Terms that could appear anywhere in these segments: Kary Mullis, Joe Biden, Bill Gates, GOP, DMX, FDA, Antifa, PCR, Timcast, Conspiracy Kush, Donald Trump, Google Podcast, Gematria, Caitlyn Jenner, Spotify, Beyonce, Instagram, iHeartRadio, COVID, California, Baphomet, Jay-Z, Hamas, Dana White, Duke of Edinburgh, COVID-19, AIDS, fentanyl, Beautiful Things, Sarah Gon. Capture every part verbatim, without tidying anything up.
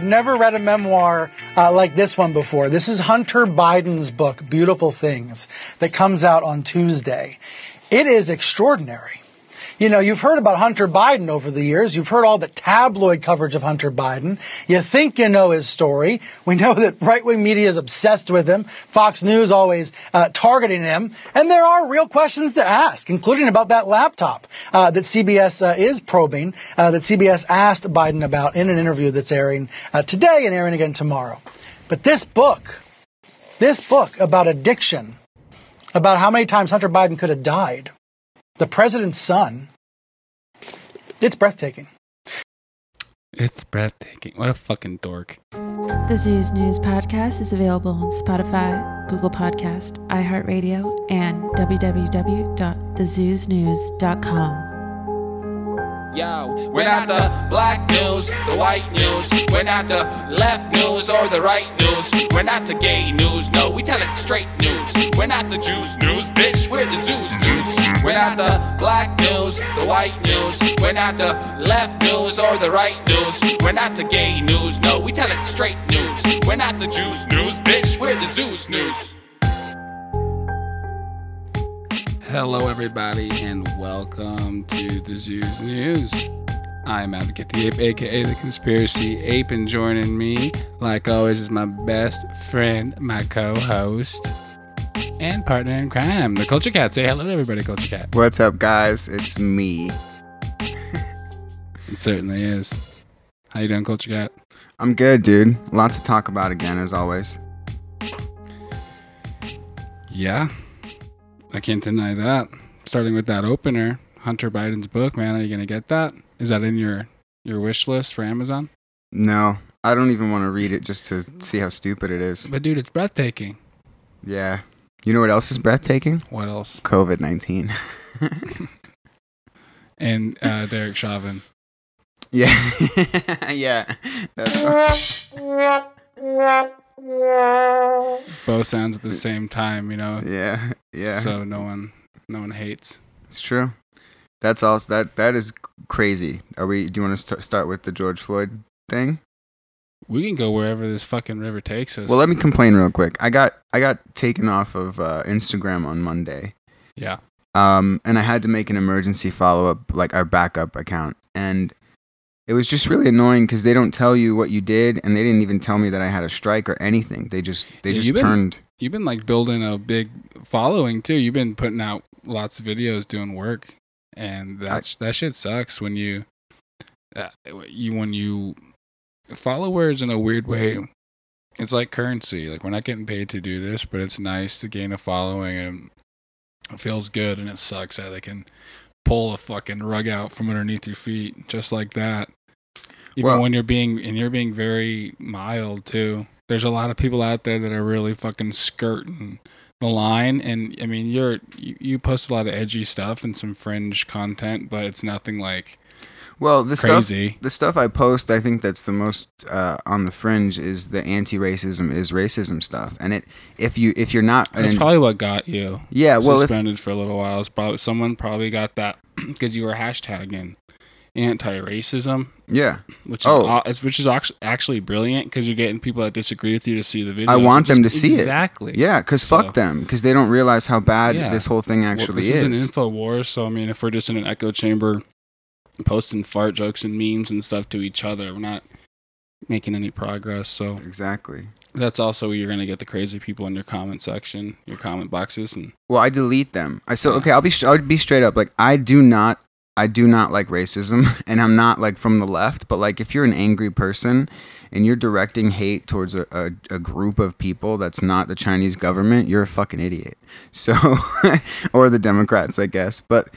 I've never read a memoir uh, like this one before. This is Hunter Biden's book, Beautiful Things, that comes out on Tuesday. It is extraordinary. You know, you've heard about Hunter Biden over the years. You've heard all the tabloid coverage of Hunter Biden. You think you know his story. We know that right-wing media is obsessed with him. Fox News always uh, targeting him. And there are real questions to ask, including about that laptop uh, that C B S uh, is probing, uh, that C B S asked Biden about in an interview that's airing uh, today and airing again tomorrow. But this book, this book about addiction, about how many times Hunter Biden could have died, the president's son, it's breathtaking. It's breathtaking. What a fucking dork. The Zoo's News podcast is available on Spotify, Google Podcast, iHeartRadio, and w w w dot the zoos news dot com. Yo, we're not the black news, the white news. We're not the left news or the right news. We're not the gay news, no, we tell it straight news. We're not the Jews news, bitch, we're the Zoo's news. We're not the black news, the white news. We're not the left news or the right news. We're not the gay news, no, we tell it straight news. We're not the Jews news, bitch, we're the Zoo's news. Hello, everybody, and welcome to The Zoo's News. I'm Advocate the Ape, a k a. The Conspiracy Ape, and joining me, like always, is my best friend, my co-host, and partner in crime, the Culture Cat. Say hello to everybody, Culture Cat. What's up, guys? It's me. It certainly is. How you doing, Culture Cat? I'm good, dude. Lots to talk about again, as always. Yeah. I can't deny that. Starting with that opener, Hunter Biden's book, man, are you going to get that? Is that in your, your wish list for Amazon? No, I don't even want to read it just to see how stupid it is. But dude, it's breathtaking. Yeah. You know what else is breathtaking? What else? covid nineteen. And uh, Derek Chauvin. Yeah. Yeah. That's both sounds at the same time, you know. Yeah, yeah. So no one, no one hates. It's true. That's also that. That is crazy. Are we? Do you want to start, start with the George Floyd thing? We can go wherever this fucking river takes us. Well, let me complain real quick. I got I got taken off of uh, Instagram on Monday. Yeah. Um, and I had to make an emergency follow up, like our backup account, and it was just really annoying because they don't tell you what you did, and they didn't even tell me that I had a strike or anything. They just they yeah, just you've been, turned. You've been like building a big following too. You've been putting out lots of videos doing work, and that's I, that shit sucks when you uh, you when you follow words in a weird way. It's like currency. Like we're not getting paid to do this, but it's nice to gain a following, and it feels good. And it sucks that they can pull a fucking rug out from underneath your feet just like that. Even well, when you're being, and you're being very mild too. There's a lot of people out there that are really fucking skirting the line. And I mean, you're, you, you post a lot of edgy stuff and some fringe content, but it's nothing like well, the crazy. Stuff, the stuff I post, I think that's the most uh, on the fringe is the anti-racism is racism stuff. And it, if you, if you're not, that's an, probably what got you. Yeah. Well, suspended if, for a little while. It's probably someone probably got that because you were hashtagging anti-racism, yeah, which is oh. which is actually brilliant because you're getting people that disagree with you to see the video. I want them to see exactly. it exactly, yeah, because so, fuck them, because they don't realize how bad yeah. this whole thing actually well, this is. It's an info war, so I mean, if we're just in an echo chamber, posting fart jokes and memes and stuff to each other, we're not making any progress. So exactly. That's also where you're going to get the crazy people in your comment section, your comment boxes. And well, I delete them. I so yeah. okay, I'll be I'll be straight up. Like I do not I do not like racism, and I'm not like from the left, but like if you're an angry person and you're directing hate towards a, a, a group of people that's not the Chinese government, you're a fucking idiot. So or the Democrats, I guess. But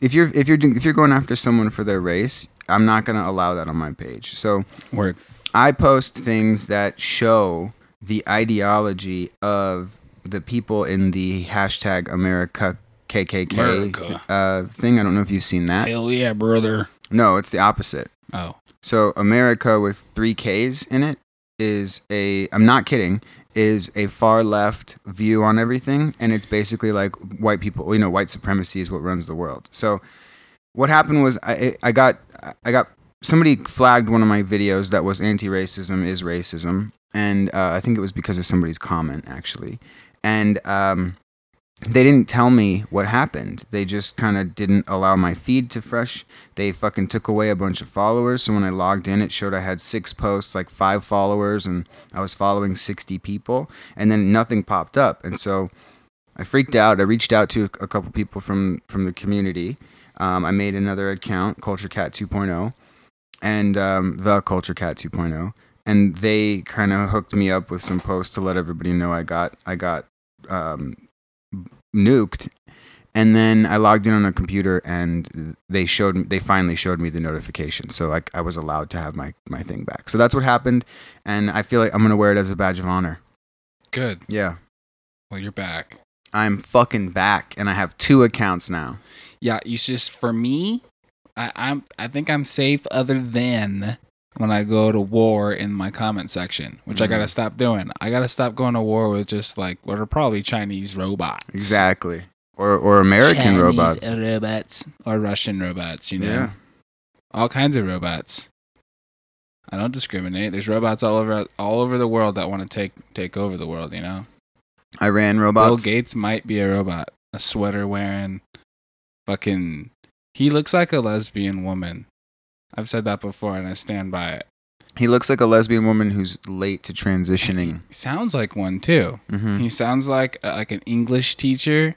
if you're if you're if you're going after someone for their race, I'm not going to allow that on my page. So word. I post things that show the ideology of the people in the hashtag America K K K America. Uh, thing. I don't know if you've seen that. Hell yeah, brother. No, it's the opposite. Oh. So America with three Ks in it is a, I'm not kidding, is a far left view on everything. And it's basically like white people, you know, white supremacy is what runs the world. So what happened was I, I got, I got somebody flagged one of my videos that was anti-racism is racism. And uh, I think it was because of somebody's comment, actually. And um, they didn't tell me what happened. They just kind of didn't allow my feed to fresh. They fucking took away a bunch of followers. So when I logged in, it showed I had six posts, like five followers, and I was following sixty people. And then nothing popped up. And so I freaked out. I reached out to a couple people from, from the community. Um, I made another account, Culture Cat two point oh, and um, the Culture Cat two point oh, and they kind of hooked me up with some posts to let everybody know I got I got um, nuked. And then I logged in on a computer, and they showed they finally showed me the notification, so I, I was allowed to have my my thing back. So that's what happened, and I feel like I'm gonna wear it as a badge of honor. Good. Yeah. Well, you're back. I'm fucking back, and I have two accounts now. Yeah, you just, for me, I, I'm I think I'm safe other than when I go to war in my comment section, which mm-hmm. I gotta stop doing. I gotta stop going to war with just like what are probably Chinese robots. Exactly. Or or American Chinese robots. robots. Or Russian robots, you know. Yeah. All kinds of robots. I don't discriminate. There's robots all over all over the world that want to take take over the world, you know. Iran robots. Bill Gates might be a robot. A sweater wearing fucking, he looks like a lesbian woman. I've said that before, and I stand by it. He looks like a lesbian woman who's late to transitioning. He sounds like one too. Mm-hmm. He sounds like a, like an English teacher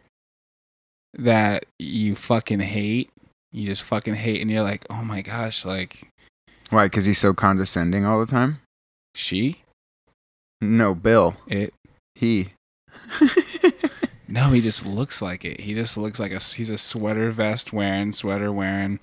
that you fucking hate. You just fucking hate, and you're like, oh my gosh, like, why? Because he's so condescending all the time. She? No, Bill. It. He. No, he just looks like it. He just looks like a he's a sweater vest wearing, sweater wearing,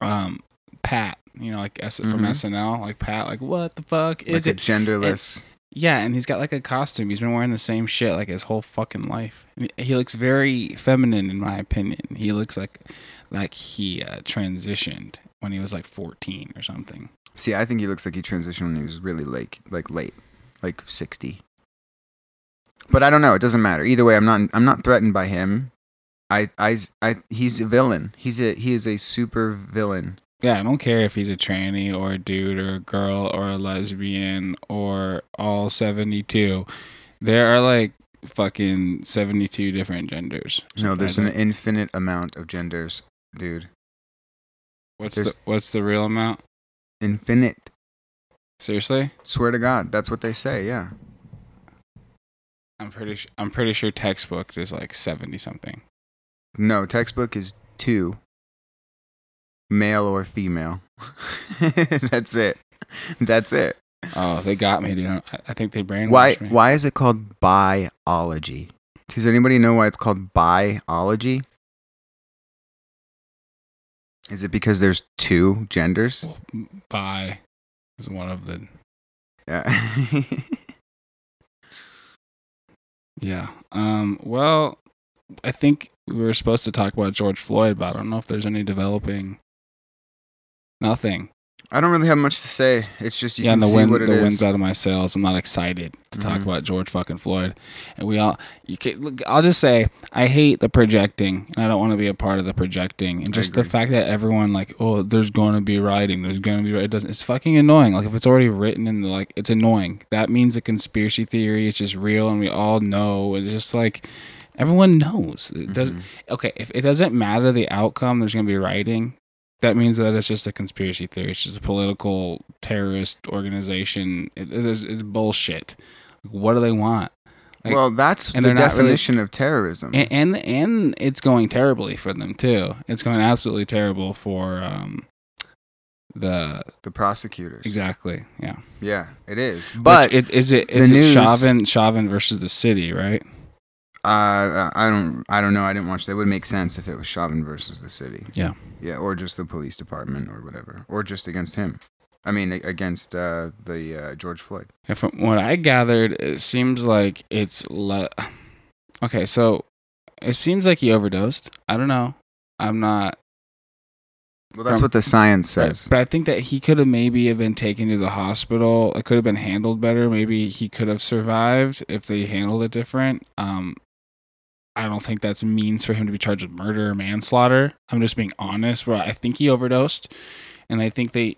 um, Pat. You know, like S- mm-hmm. from S N L, like Pat. Like what the fuck is like it? A genderless. And, yeah, and he's got like a costume. He's been wearing the same shit like his whole fucking life. And he looks very feminine, in my opinion. He looks like like he uh, transitioned when he was like fourteen or something. See, I think he looks like he transitioned when he was really late, like late, like sixty. But I don't know. It doesn't matter. Either way, I'm not. I'm not threatened by him. I. I. I. He's a villain. He's a. He is a super villain. Yeah, I don't care if he's a tranny or a dude or a girl or a lesbian or all seventy-two. There are like fucking seventy-two different genders. No, there's an infinite amount of genders, dude. What's there's the What's the real amount? Infinite. Seriously? Swear to God, that's what they say. Yeah. I'm pretty. Sh- I'm pretty sure textbook is like seventy something. No, textbook is two. Male or female. That's it. That's it. Oh, they got me. You know, I think they brainwashed why, me. Why is it called biology? Does anybody know why it's called biology? Is it because there's two genders? Well, bi is one of the. Yeah. Yeah. Um, well, I think we were supposed to talk about George Floyd, but I don't know if there's any developing. Nothing. I don't really have much to say. It's just you yeah, can and the see wind, what it the is. The wind's out of my sails. I'm not excited to mm-hmm. talk about George fucking Floyd. And we all, you can, look, I'll just say, I hate the projecting, and I don't want to be a part of the projecting. And just the fact that everyone like, oh, there's going to be rioting. There's going to be it doesn't. It's fucking annoying. Like if it's already written in the, like, it's annoying. That means the conspiracy theory is just real, and we all know. It's just like everyone knows. It mm-hmm. doesn't. Okay, if it doesn't matter the outcome, there's going to be rioting. That means that it's just a conspiracy theory. It's just a political terrorist organization. It, it is, it's bullshit. What do they want? Like, well, that's the definition really, of terrorism. And, and and it's going terribly for them, too. It's going absolutely terrible for um, the... The prosecutors. Exactly, yeah. Yeah, it is. But Which, it, is it, is it Chauvin, Chauvin versus the city, right? Uh, I don't, I don't know. I didn't watch that. It would make sense if it was Chauvin versus the city. Yeah. Yeah. Or just the police department or whatever, or just against him. I mean, against, uh, the, uh, George Floyd. And from what I gathered, it seems like it's, le- okay. So it seems like he overdosed. I don't know. I'm not. Well, that's from, what the science says. But, but I think that he could have maybe have been taken to the hospital. It could have been handled better. Maybe he could have survived if they handled it different. Um, I don't think that's means for him to be charged with murder or manslaughter. I'm just being honest. Where I think he overdosed, And I think they,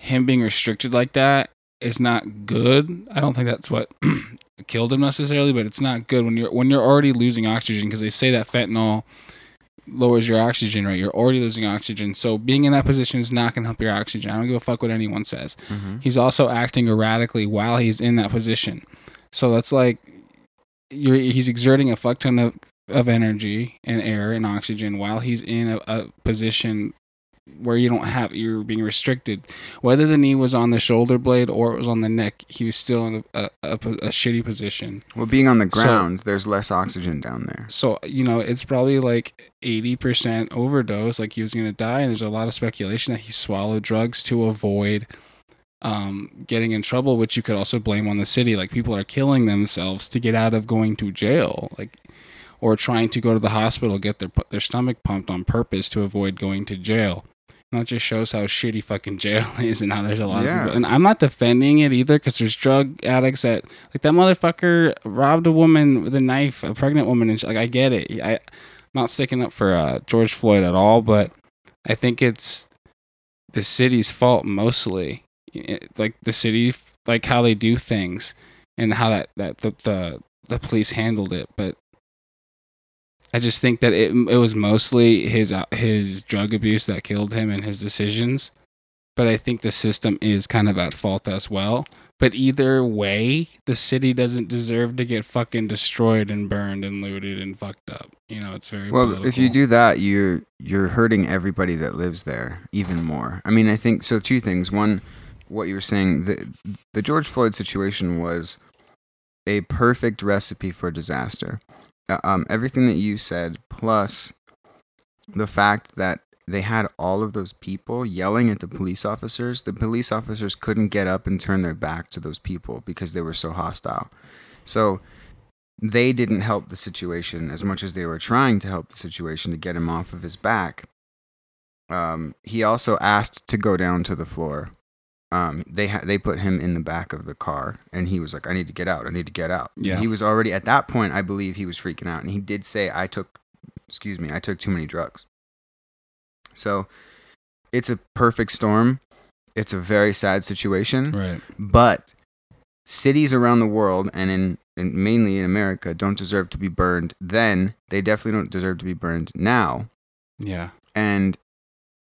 him being restricted like that is not good. I don't think that's what killed him necessarily, but it's not good when you're when you're already losing oxygen, because they say that fentanyl lowers your oxygen, right? You're already losing oxygen. So being in that position is not going to help your oxygen. I don't give a fuck what anyone says. Mm-hmm. He's also acting erratically while he's in that position. So that's like, you're, he's exerting a fuck ton of, of energy and air and oxygen while he's in a, a position where you don't have, you're being restricted. Whether the knee was on the shoulder blade or it was on the neck, he was still in a, a, a, a shitty position. Well, being on the ground, so, there's less oxygen down there. So, you know, it's probably like eighty percent overdose, like he was going to die. And there's a lot of speculation that he swallowed drugs to avoid um, getting in trouble, which you could also blame on the city. Like, people are killing themselves to get out of going to jail. Like, or trying to go to the hospital, get their their stomach pumped on purpose to avoid going to jail. And that just shows how shitty fucking jail is and how there's a lot yeah. of people. And I'm not defending it either, because there's drug addicts that, like, that motherfucker robbed a woman with a knife, a pregnant woman. And she, like, I get it. I, I'm not sticking up for uh, George Floyd at all, but I think it's the city's fault mostly. It, like, the city, like, how they do things and how that, that the, the, the police handled it. But I just think that it it was mostly his his drug abuse that killed him and his decisions, but I think the system is kind of at fault as well. But either way, the city doesn't deserve to get fucking destroyed and burned and looted and fucked up. You know, it's very well. Political. If you do that, you're you're hurting everybody that lives there even more. I mean, I think so. Two things. One, what you were saying, the the George Floyd situation was a perfect recipe for disaster. Um, everything that you said, plus the fact that they had all of those people yelling at the police officers. The police officers couldn't get up and turn their back to those people because they were so hostile. So they didn't help the situation as much as they were trying to help the situation to get him off of his back. Um, he also asked to go down to the floor. Um, they ha- they put him in the back of the car, and he was like, I need to get out. I need to get out. Yeah. He was already, at that point, I believe he was freaking out. And he did say, I took, excuse me, I took too many drugs. So it's a perfect storm. It's a very sad situation. Right. But cities around the world, and in and mainly in America, don't deserve to be burned then. They definitely don't deserve to be burned now. Yeah. And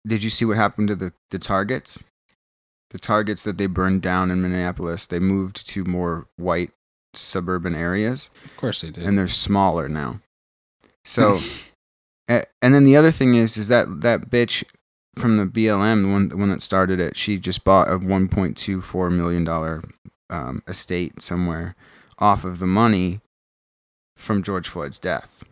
did you see what happened to the, the targets? The targets that they burned down in Minneapolis, they moved to more white suburban areas. Of course they did. And they're smaller now. So, and then the other thing is, is that that bitch from the B L M, the one, the one that started it, she just bought a one point two four million dollars um, estate somewhere off of the money from George Floyd's death.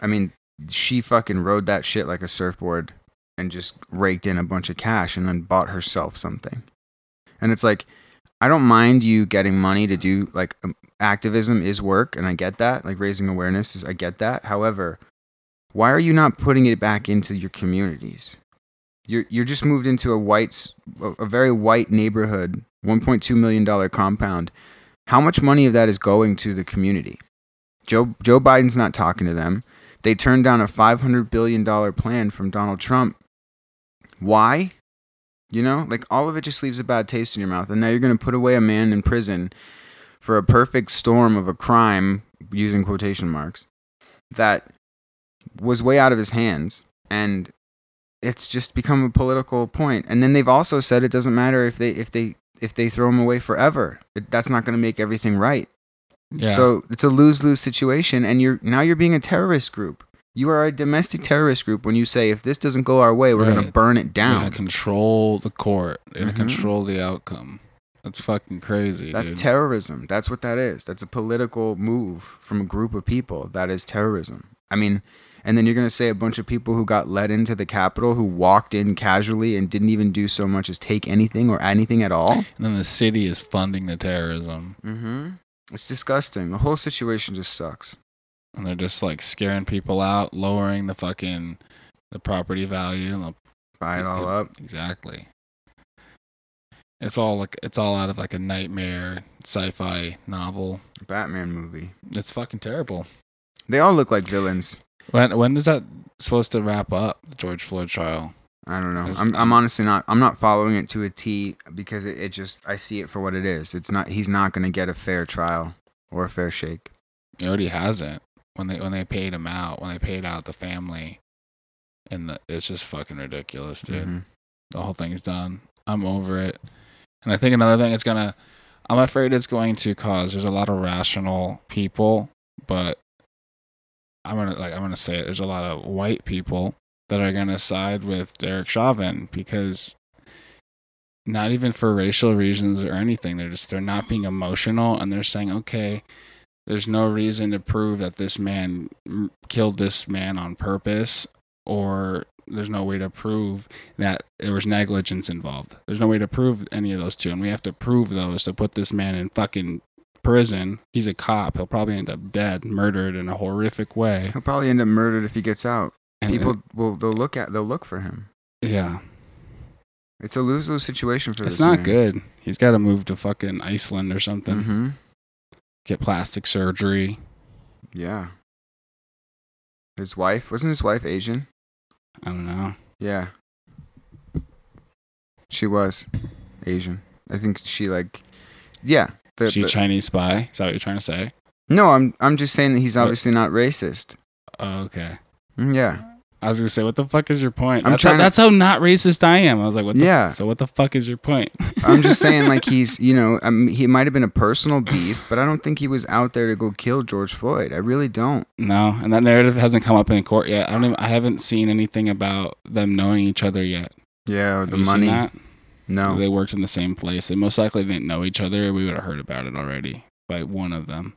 I mean, she fucking rode that shit like a surfboard and just raked in a bunch of cash and then bought herself something. And it's like, I don't mind you getting money to do, like, um, activism is work, and I get that. Like, raising awareness is, I get that. However, why are you not putting it back into your communities? You're you're just moved into a white, a very white neighborhood, one point two million dollars compound. How much money of that is going to the community? Joe Joe Biden's not talking to them. They turned down a five hundred billion dollars plan from Donald Trump. Why? You know, like, all of it just leaves a bad taste in your mouth. And now you're going to put away a man in prison for a perfect storm of a crime, using quotation marks, that was way out of his hands. And it's just become a political point. And then they've also said it doesn't matter if they if they if they throw him away forever. It, that's not going to make everything right. Yeah. So it's a lose-lose situation. And you're now you're being a terrorist group. You are a domestic terrorist group when you say, if this doesn't go our way, we're right. going to burn it down. They're going to control the court. They're mm-hmm. going to control the outcome. That's fucking crazy. That's dude. terrorism. That's what that is. That's a political move from a group of people. That is terrorism. I mean, and then you're going to say a bunch of people who got let into the Capitol, who walked in casually and didn't even do so much as take anything or anything at all. And then the city is funding the terrorism. Mm-hmm. It's disgusting. The whole situation just sucks. And they're just, like, scaring people out, lowering the fucking, the property value. And buy it all it, up. Exactly. It's all, like, it's all out of, like, a nightmare sci-fi novel. Batman movie. It's fucking terrible. They all look like villains. When when is that supposed to wrap up, the George Floyd trial? I don't know. That's, I'm I'm honestly not. I'm not following it to a T because it, it just. I see it for what it is. It's not. He's not going to get a fair trial or a fair shake. He already hasn't. When they when they paid him out, when they paid out the family, and the, it's just fucking ridiculous, dude. Mm-hmm. The whole thing's done. I'm over it. And I think another thing it's gonna. I'm afraid it's going to cause. There's a lot of rational people, but I'm gonna like. I'm gonna say it. There's a lot of white people that are going to side with Derek Chauvin because not even for racial reasons or anything. They're just, they're not being emotional and they're saying, okay, there's no reason to prove that this man killed this man on purpose, or there's no way to prove that there was negligence involved. There's no way to prove any of those two. And we have to prove those to put this man in fucking prison. He's a cop. He'll probably end up dead, murdered in a horrific way. He'll probably end up murdered if he gets out. And people it, will they'll look at they'll look for him. Yeah, it's a lose lose situation for this. It's not man. Good. He's got to move to fucking Iceland or something. Mm-hmm. Get plastic surgery. Yeah. His wife wasn't his wife Asian? I don't know. Yeah, she was Asian. I think she like. Yeah. The, she the, Chinese spy. Is that what you're trying to say? No, I'm I'm just saying that he's obviously what? not racist. Oh, okay. Yeah. I was going to say, what the fuck is your point? I'm that's, trying how, to, that's how not racist I am. I was like, what the yeah. f- so what the fuck is your point? I'm just saying, like, he's, you know, I mean, he might have been a personal beef, but I don't think he was out there to go kill George Floyd. I really don't. No, and that narrative hasn't come up in court yet. I don't even, I haven't seen anything about them knowing each other yet. Yeah, or the money. No. They worked in the same place. They most likely didn't know each other. We would have heard about it already by one of them,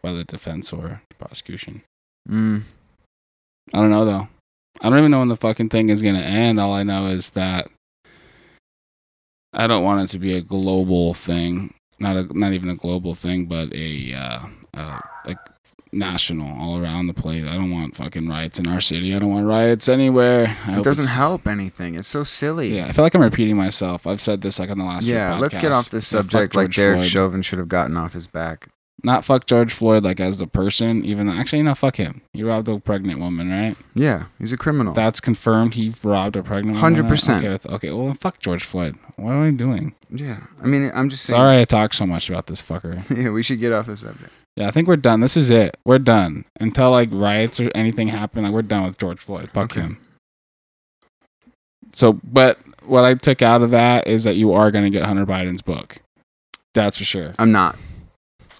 by the defense or prosecution. Mm. I don't know, though. I don't even know when the fucking thing is going to end. All I know is that I don't want it to be a global thing. Not a, not even a global thing, but a, uh, uh, like, national, all around the place. I don't want fucking riots in our city. I don't want riots anywhere. I it doesn't help anything. It's so silly. Yeah, I feel like I'm repeating myself. I've said this, like, on the last podcast. Yeah, let's get off this subject like Derek Chauvin should have gotten off his back. Not fuck George Floyd, like, as the person, even though, actually, no, fuck him. He robbed a pregnant woman, right? Yeah, he's a criminal. That's confirmed. He robbed a pregnant woman. one hundred percent. Okay, with, okay, well, fuck George Floyd. What are we doing? Yeah, I mean, I'm just saying. Sorry I talk so much about this fucker. Yeah, we should get off the subject. Yeah, I think we're done. This is it. We're done. Until, like, riots or anything happen, like, we're done with George Floyd. Fuck okay. him. So, but what I took out of that is that you are going to get Hunter Biden's book. That's for sure. I'm not.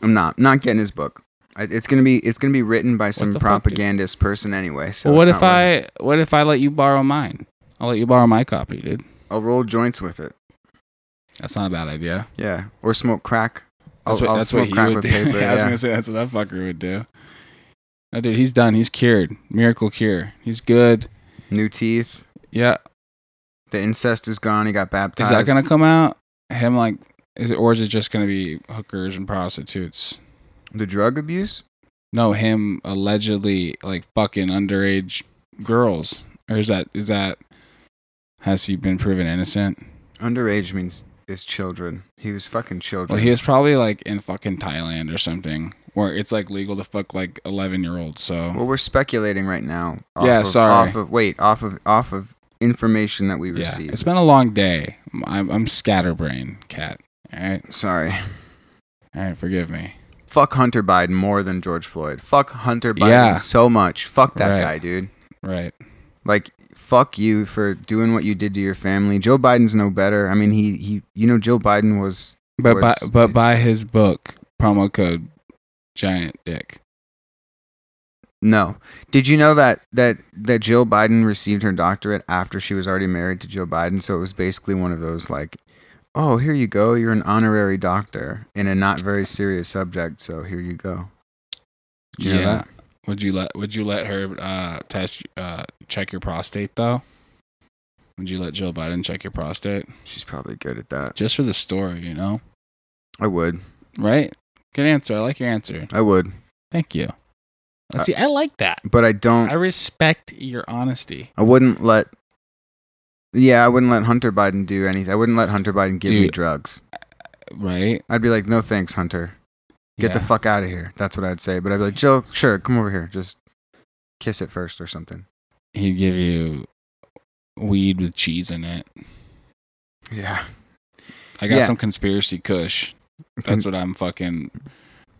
I'm not not getting his book. It's gonna be it's gonna be written by some propagandist fuck, person anyway. So well, what if I right. what if I let you borrow mine? I'll let you borrow my copy, dude. I'll roll joints with it. That's not a bad idea. Yeah, or smoke crack. I'll, that's what, I'll that's smoke what he crack would with do. Paper. Yeah, I was yeah. gonna say that's what that fucker would do. No, dude, he's done. He's cured. Miracle cure. He's good. New teeth. Yeah. The incest is gone. He got baptized. Is that gonna come out? Him like. Is it, or is it just going to be hookers and prostitutes? The drug abuse? No, him allegedly like fucking underage girls. Or is that is that has he been proven innocent? Underage means is children. He was fucking children. Well, he was probably like in fucking Thailand or something, where it's like legal to fuck like eleven year olds. So well, we're speculating right now. Off yeah, of, sorry. Off of wait, off of off of information that we received. Yeah, it's been a long day. I'm, I'm scatterbrained, cat. All right. Sorry. All right. Forgive me. Fuck Hunter Biden more than George Floyd. Fuck Hunter Biden yeah. so much. Fuck that right. guy, dude. Right. Like, fuck you for doing what you did to your family. Joe Biden's no better. I mean, he, he you know, Joe Biden was. But, was, by, but buy his book, promo code Giant Dick. No. Did you know that, that that Jill Biden received her doctorate after she was already married to Joe Biden? So it was basically one of those, like, oh, here you go. You're an honorary doctor in a not very serious subject, so here you go. Did you yeah. know that? Would you let Would you let her uh, test uh, check your prostate though? Would you let Jill Biden check your prostate? She's probably good at that. Just for the story, you know. I would. Right? Good answer. I like your answer. I would. Thank you. Let's uh, see, I like that. But I don't. I respect your honesty. I wouldn't let. Yeah, I wouldn't let Hunter Biden do anything. I wouldn't let Hunter Biden give Dude, me drugs. Right? I'd be like, no thanks, Hunter. Get yeah. the fuck out of here. That's what I'd say. But I'd be like, Joe, sure, come over here. Just kiss it first or something. He'd give you weed with cheese in it. Yeah. I got yeah. some conspiracy kush. That's what I'm fucking...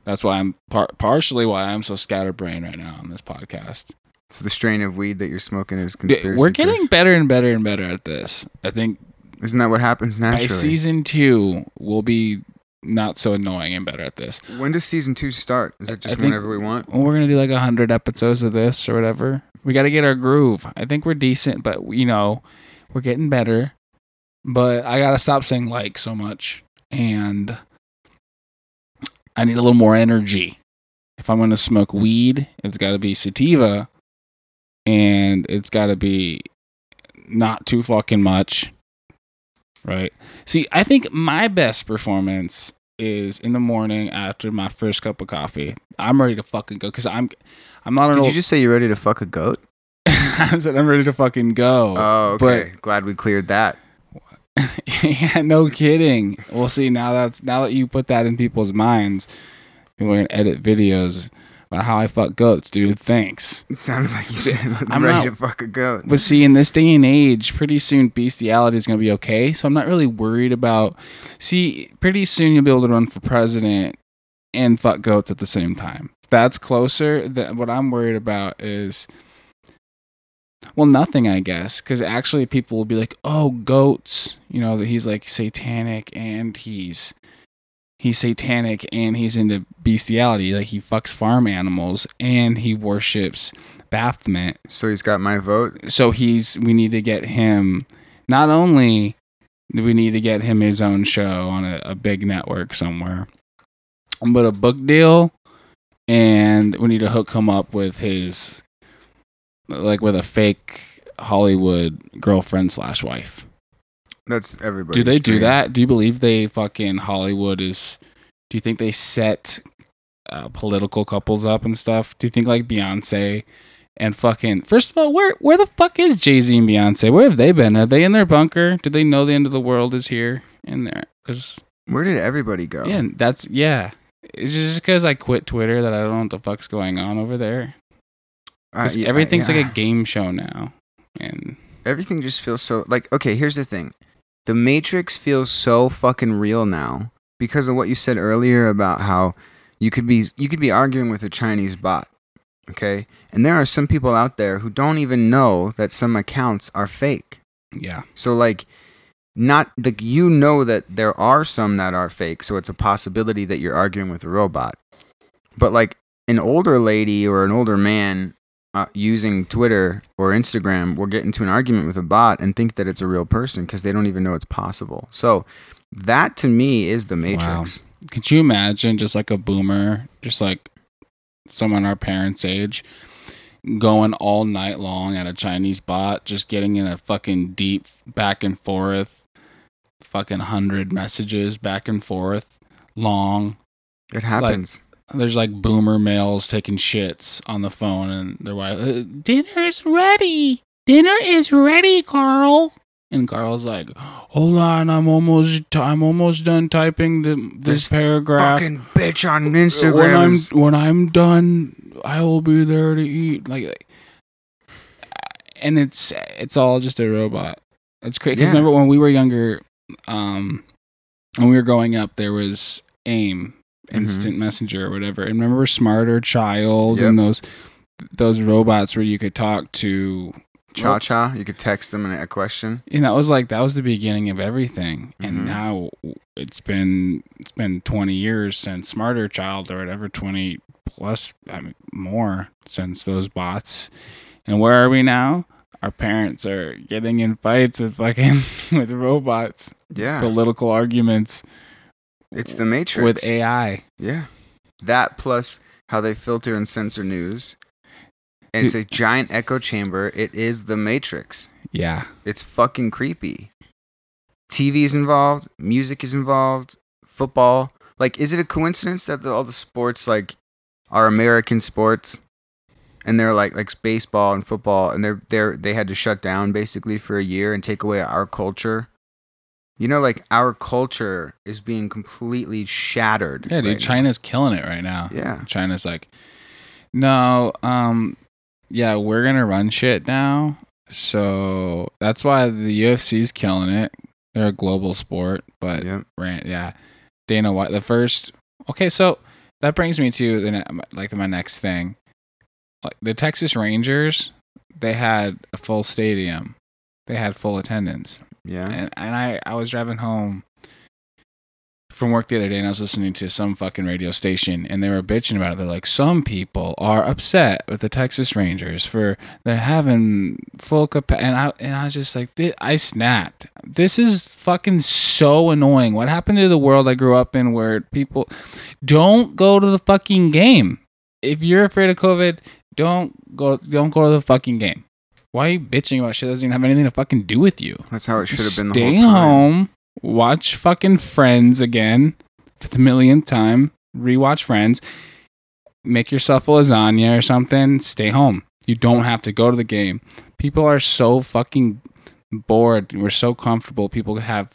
That's why I'm... Par- partially why I'm so scatterbrained right now on this podcast. So the strain of weed that you're smoking is conspiracy. We're getting kush. better and better and better at this. I think... Isn't that what happens naturally? By season two, we'll be... not so annoying and better at this. When does season two start? Is it just whenever we want? We're gonna do like a hundred episodes of this or whatever. We got to get our groove. I think we're decent, but you know, we're getting better. But I gotta stop saying like so much, and I need a little more energy. If I'm gonna smoke weed, it's got to be sativa, and it's got to be not too fucking much. Right. See, I think my best performance is in the morning after my first cup of coffee. I'm ready to fucking go because I'm, I'm not. An Did old... you just say you're ready to fuck a goat? I said I'm ready to fucking go. Oh, okay. But... Glad we cleared that. Yeah, no kidding. Well, see, now that's now that you put that in people's minds, people are gonna edit videos about how I fuck goats, dude. Thanks. It sounded like you said I'm, I'm ready not, to fuck a goat. But see, in this day and age, pretty soon bestiality is going to be okay. So I'm not really worried about... See, pretty soon you'll be able to run for president and fuck goats at the same time. That's closer. That what I'm worried about is... Well, nothing, I guess. Because actually people will be like, oh, goats. You know, that he's like satanic and he's... He's satanic and he's into bestiality. Like, he fucks farm animals and he worships Baphomet. So he's got my vote. So he's, we need to get him, not only do we need to get him his own show on a, a big network somewhere, but a book deal, and we need to hook him up with his, like, with a fake Hollywood girlfriend slash wife. That's everybody. Do they dream. do that? Do you believe they fucking Hollywood is? Do you think they set uh, political couples up and stuff? Do you think like Beyonce and fucking? First of all, where where the fuck is Jay-Z and Beyonce? Where have they been? Are they in their bunker? Do they know the end of the world is here in there? Because where did everybody go? Yeah, that's yeah. It's just because I quit Twitter that I don't know what the fuck's going on over there. Uh, yeah, everything's yeah. like a game show now, and everything just feels so like okay. Here's the thing. The Matrix feels so fucking real now because of what you said earlier about how you could be you could be arguing with a Chinese bot, okay? And there are some people out there who don't even know that some accounts are fake. Yeah. So like, not like you know that there are some that are fake, so it's a possibility that you're arguing with a robot. But like an older lady or an older man Uh, using Twitter or Instagram will get into an argument with a bot and think that it's a real person because they don't even know it's possible. So that to me is the Matrix. Wow. Could you imagine just like a boomer, just like someone our parents' age, going all night long at a Chinese bot, just getting in a fucking deep back and forth, fucking hundred messages back and forth, long. It happens. Like, there's like boomer males taking shits on the phone and their wife, dinner's ready. Dinner is ready, Carl. And Carl's like, hold on, I'm almost, t- I'm almost done typing the this, this paragraph. Fucking bitch on Instagram. When I'm, is- when I'm done, I will be there to eat. Like, like and it's it's all just a robot. It's crazy. Because yeah. remember when we were younger, um, when we were growing up, there was AIM. Instant mm-hmm. messenger or whatever, and remember Smarter Child yep. and those those robots where you could talk to Cha Cha, you could text them a question. And that was like that was the beginning of everything. Mm-hmm. And now it's been it's been twenty years since Smarter Child or whatever, twenty plus, I mean more since those bots. And where are we now? Our parents are getting in fights with fucking with robots, yeah, political arguments. It's the Matrix. With A I. Yeah. That plus how they filter and censor news. And it's a giant echo chamber. It is the Matrix. Yeah. It's fucking creepy. T V's involved. Music is involved. Football. Like, is it a coincidence that the, all the sports, like, are American sports? And they're like, like baseball and football. And they're, they're, they had to shut down basically for a year and take away our culture. You know, like, our culture is being completely shattered. Yeah, dude, right China's now. killing it right now. Yeah. China's like, no, um, yeah, we're going to run shit now, So that's why the U F C's killing it. They're a global sport, but yep. ran, yeah, Dana White, the first. Okay, so that brings me to the, like my next thing. Like the Texas Rangers, they had a full stadium. They had full attendance. Yeah. And, and I, I was driving home from work the other day, and I was listening to some fucking radio station, and they were bitching about it. They're like, some people are upset with the Texas Rangers for they're having full capacity. And I, and I was just like, I snapped. This is fucking so annoying. What happened to the world I grew up in where people don't go to the fucking game? If you're afraid of COVID, don't go, don't go to the fucking game. Why are you bitching about shit that doesn't even have anything to fucking do with you? That's how it should have been the whole time. Stay home. Watch fucking Friends again for the millionth time. Rewatch Friends. Make yourself a lasagna or something. Stay home. You don't have to go to the game. People are so fucking bored. We're so comfortable. People have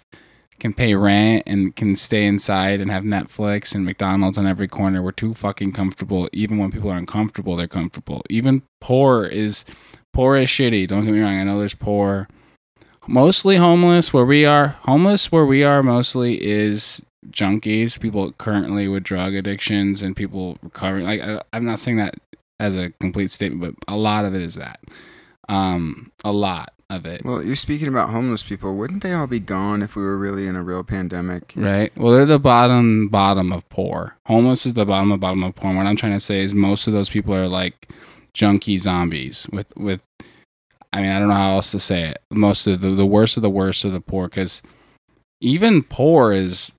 can pay rent and can stay inside and have Netflix and McDonald's on every corner. We're too fucking comfortable. Even when people are uncomfortable, they're comfortable. Even poor is poor is shitty. Don't get me wrong. I know there's poor. Mostly homeless where we are. Homeless where we are mostly is junkies, people currently with drug addictions and people recovering. Like I, I'm not saying that as a complete statement, but a lot of it is that. Um, a lot of it. Well, you're speaking about homeless people. Wouldn't they all be gone if we were really in a real pandemic? Right. Well, they're the bottom, bottom of poor. Homeless is the bottom of bottom of poor. And what I'm trying to say is most of those people are like junkie zombies with, with, I mean, I don't know how else to say it. Most of the, the worst of the worst of the poor, because even poor is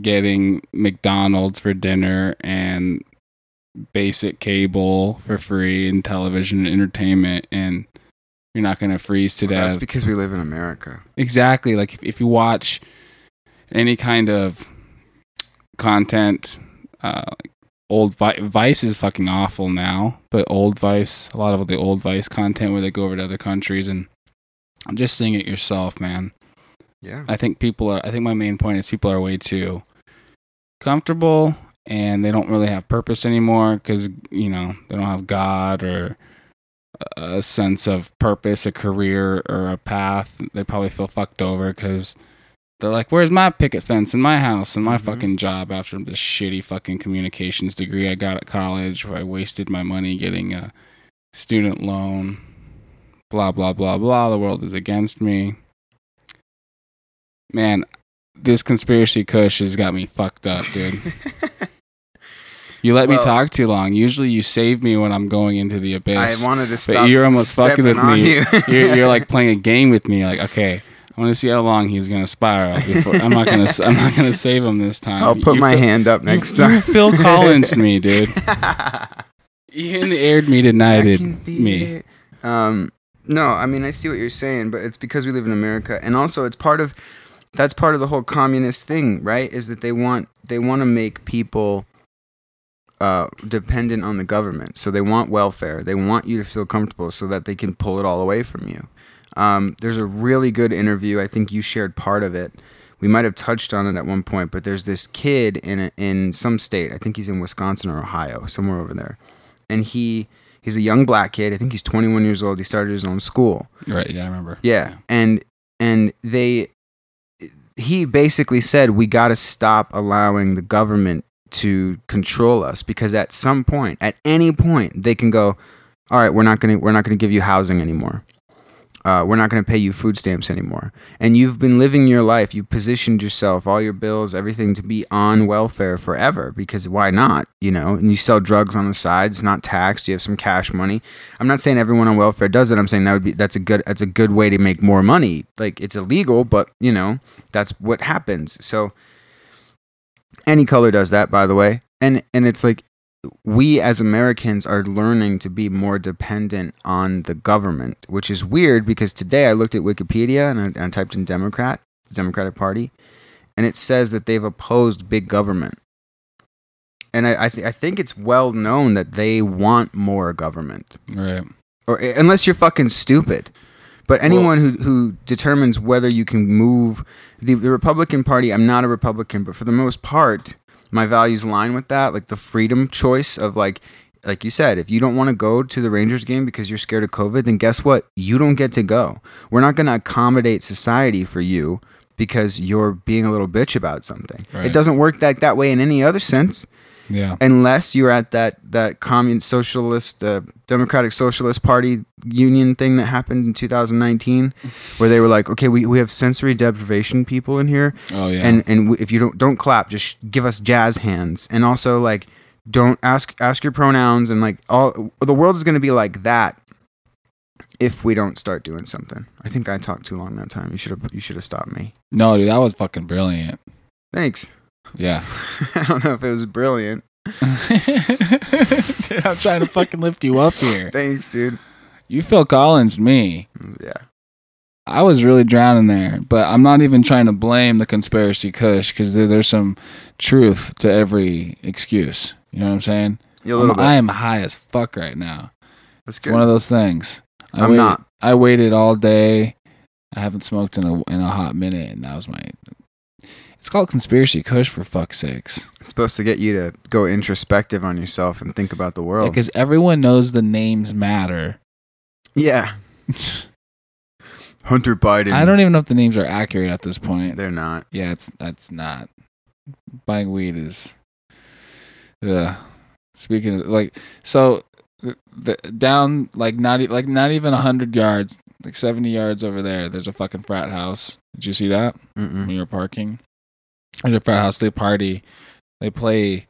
getting McDonald's for dinner and basic cable for free and television and entertainment, and you're not going to freeze to well, death. That's because we live in America. Exactly. Like if, if you watch any kind of content, uh, Old Vi- Vice is fucking awful now, but old Vice, a lot of the old Vice content where they go over to other countries and just seeing it yourself, man. Yeah. I think people are, I think my main point is people are way too comfortable and they don't really have purpose anymore because, you know, they don't have God or a sense of purpose, a career or a path. They probably feel fucked over because they're like, where's my picket fence in my house and my mm-hmm. fucking job after this shitty fucking communications degree I got at college where I wasted my money getting a student loan, blah, blah, blah, blah. The world is against me. Man, this conspiracy kush has got me fucked up, dude. You let well, me talk too long. Usually you save me when I'm going into the abyss. I wanted to stop but you're almost fucking with me. You. you're, you're like playing a game with me. You're like, okay. I want to see how long he's gonna spiral. Before. I'm not gonna. I'm not gonna save him this time. I'll put you my Phil, hand up next you, time. You Phil Collins me, dude. Even aired me tonight. Me. It. Um. No, I mean I see what you're saying, but it's because we live in America, and also it's part of. That's part of the whole communist thing, right? Is that they want they want to make people. Uh, dependent on the government, so they want welfare. They want you to feel comfortable so that they can pull it all away from you. Um, there's a really good interview. I think you shared part of it. We might have touched on it at one point, but there's this kid in a, in some state. I think he's in Wisconsin or Ohio, somewhere over there. And he he's a young black kid. I think he's twenty-one years old. He started his own school. Right. Yeah, I remember. Yeah, yeah. and and they he basically said we got to stop allowing the government to control us because at some point, at any point, they can go, all right, we're not gonna we're not gonna give you housing anymore. Uh, we're not going to pay you food stamps anymore. And you've been living your life. You've positioned yourself, all your bills, everything to be on welfare forever because why not? You know, and you sell drugs on the side. It's not taxed. You have some cash money. I'm not saying everyone on welfare does it. I'm saying that would be that's a good that's a good way to make more money. Like it's illegal, but you know, that's what happens. So any color does that, by the way. And and it's like we as Americans are learning to be more dependent on the government, which is weird because today I looked at Wikipedia and I, and I typed in Democrat, the Democratic Party, and it says that they've opposed big government. And I I, th- I think it's well known that they want more government. Right. Or unless you're fucking stupid. But anyone well, who, who determines whether you can move the, the Republican Party, I'm not a Republican, but for the most part, my values align with that, like the freedom choice of like like you said, if you don't want to go to the Rangers game because you're scared of COVID, then guess what? You don't get to go. We're not going to accommodate society for you because you're being a little bitch about something. Right. It doesn't work that, that way in any other sense. Yeah. Unless you're at that that communist socialist uh, Democratic Socialist Party union thing that happened in two thousand nineteen, where they were like, okay, we, we have sensory deprivation people in here. Oh yeah. And and we, if you don't don't clap, just give us jazz hands. And also like don't ask ask your pronouns, and like all the world is going to be like that if we don't start doing something. I think I talked too long that time. You should have you should have stopped me. No, dude, that was fucking brilliant. Thanks. Yeah. I don't know if it was brilliant. Dude, I'm trying to fucking lift you up here. Thanks, dude. You Phil Collins me. Yeah. I was really drowning there, but I'm not even trying to blame the conspiracy kush because there's some truth to every excuse. You know what I'm saying? Yeah, a little I'm, bit. I am high as fuck right now. That's good. It's one of those things. I I'm waited, not. I waited all day. I haven't smoked in a in a hot minute, and that was my... It's called conspiracy kush, for fuck's sakes. It's supposed to get you to go introspective on yourself and think about the world. Because yeah, everyone knows the names matter. Yeah. Hunter Biden. I don't even know if the names are accurate at this point. They're not. Yeah, it's that's not. Buying weed is... Yeah. Speaking of... Like, so... The, down, like not, like not even one hundred yards, like seventy yards over there, there's a fucking frat house. Did you see that? Mm-mm. When you were parking? There's a frat house. They party. They play.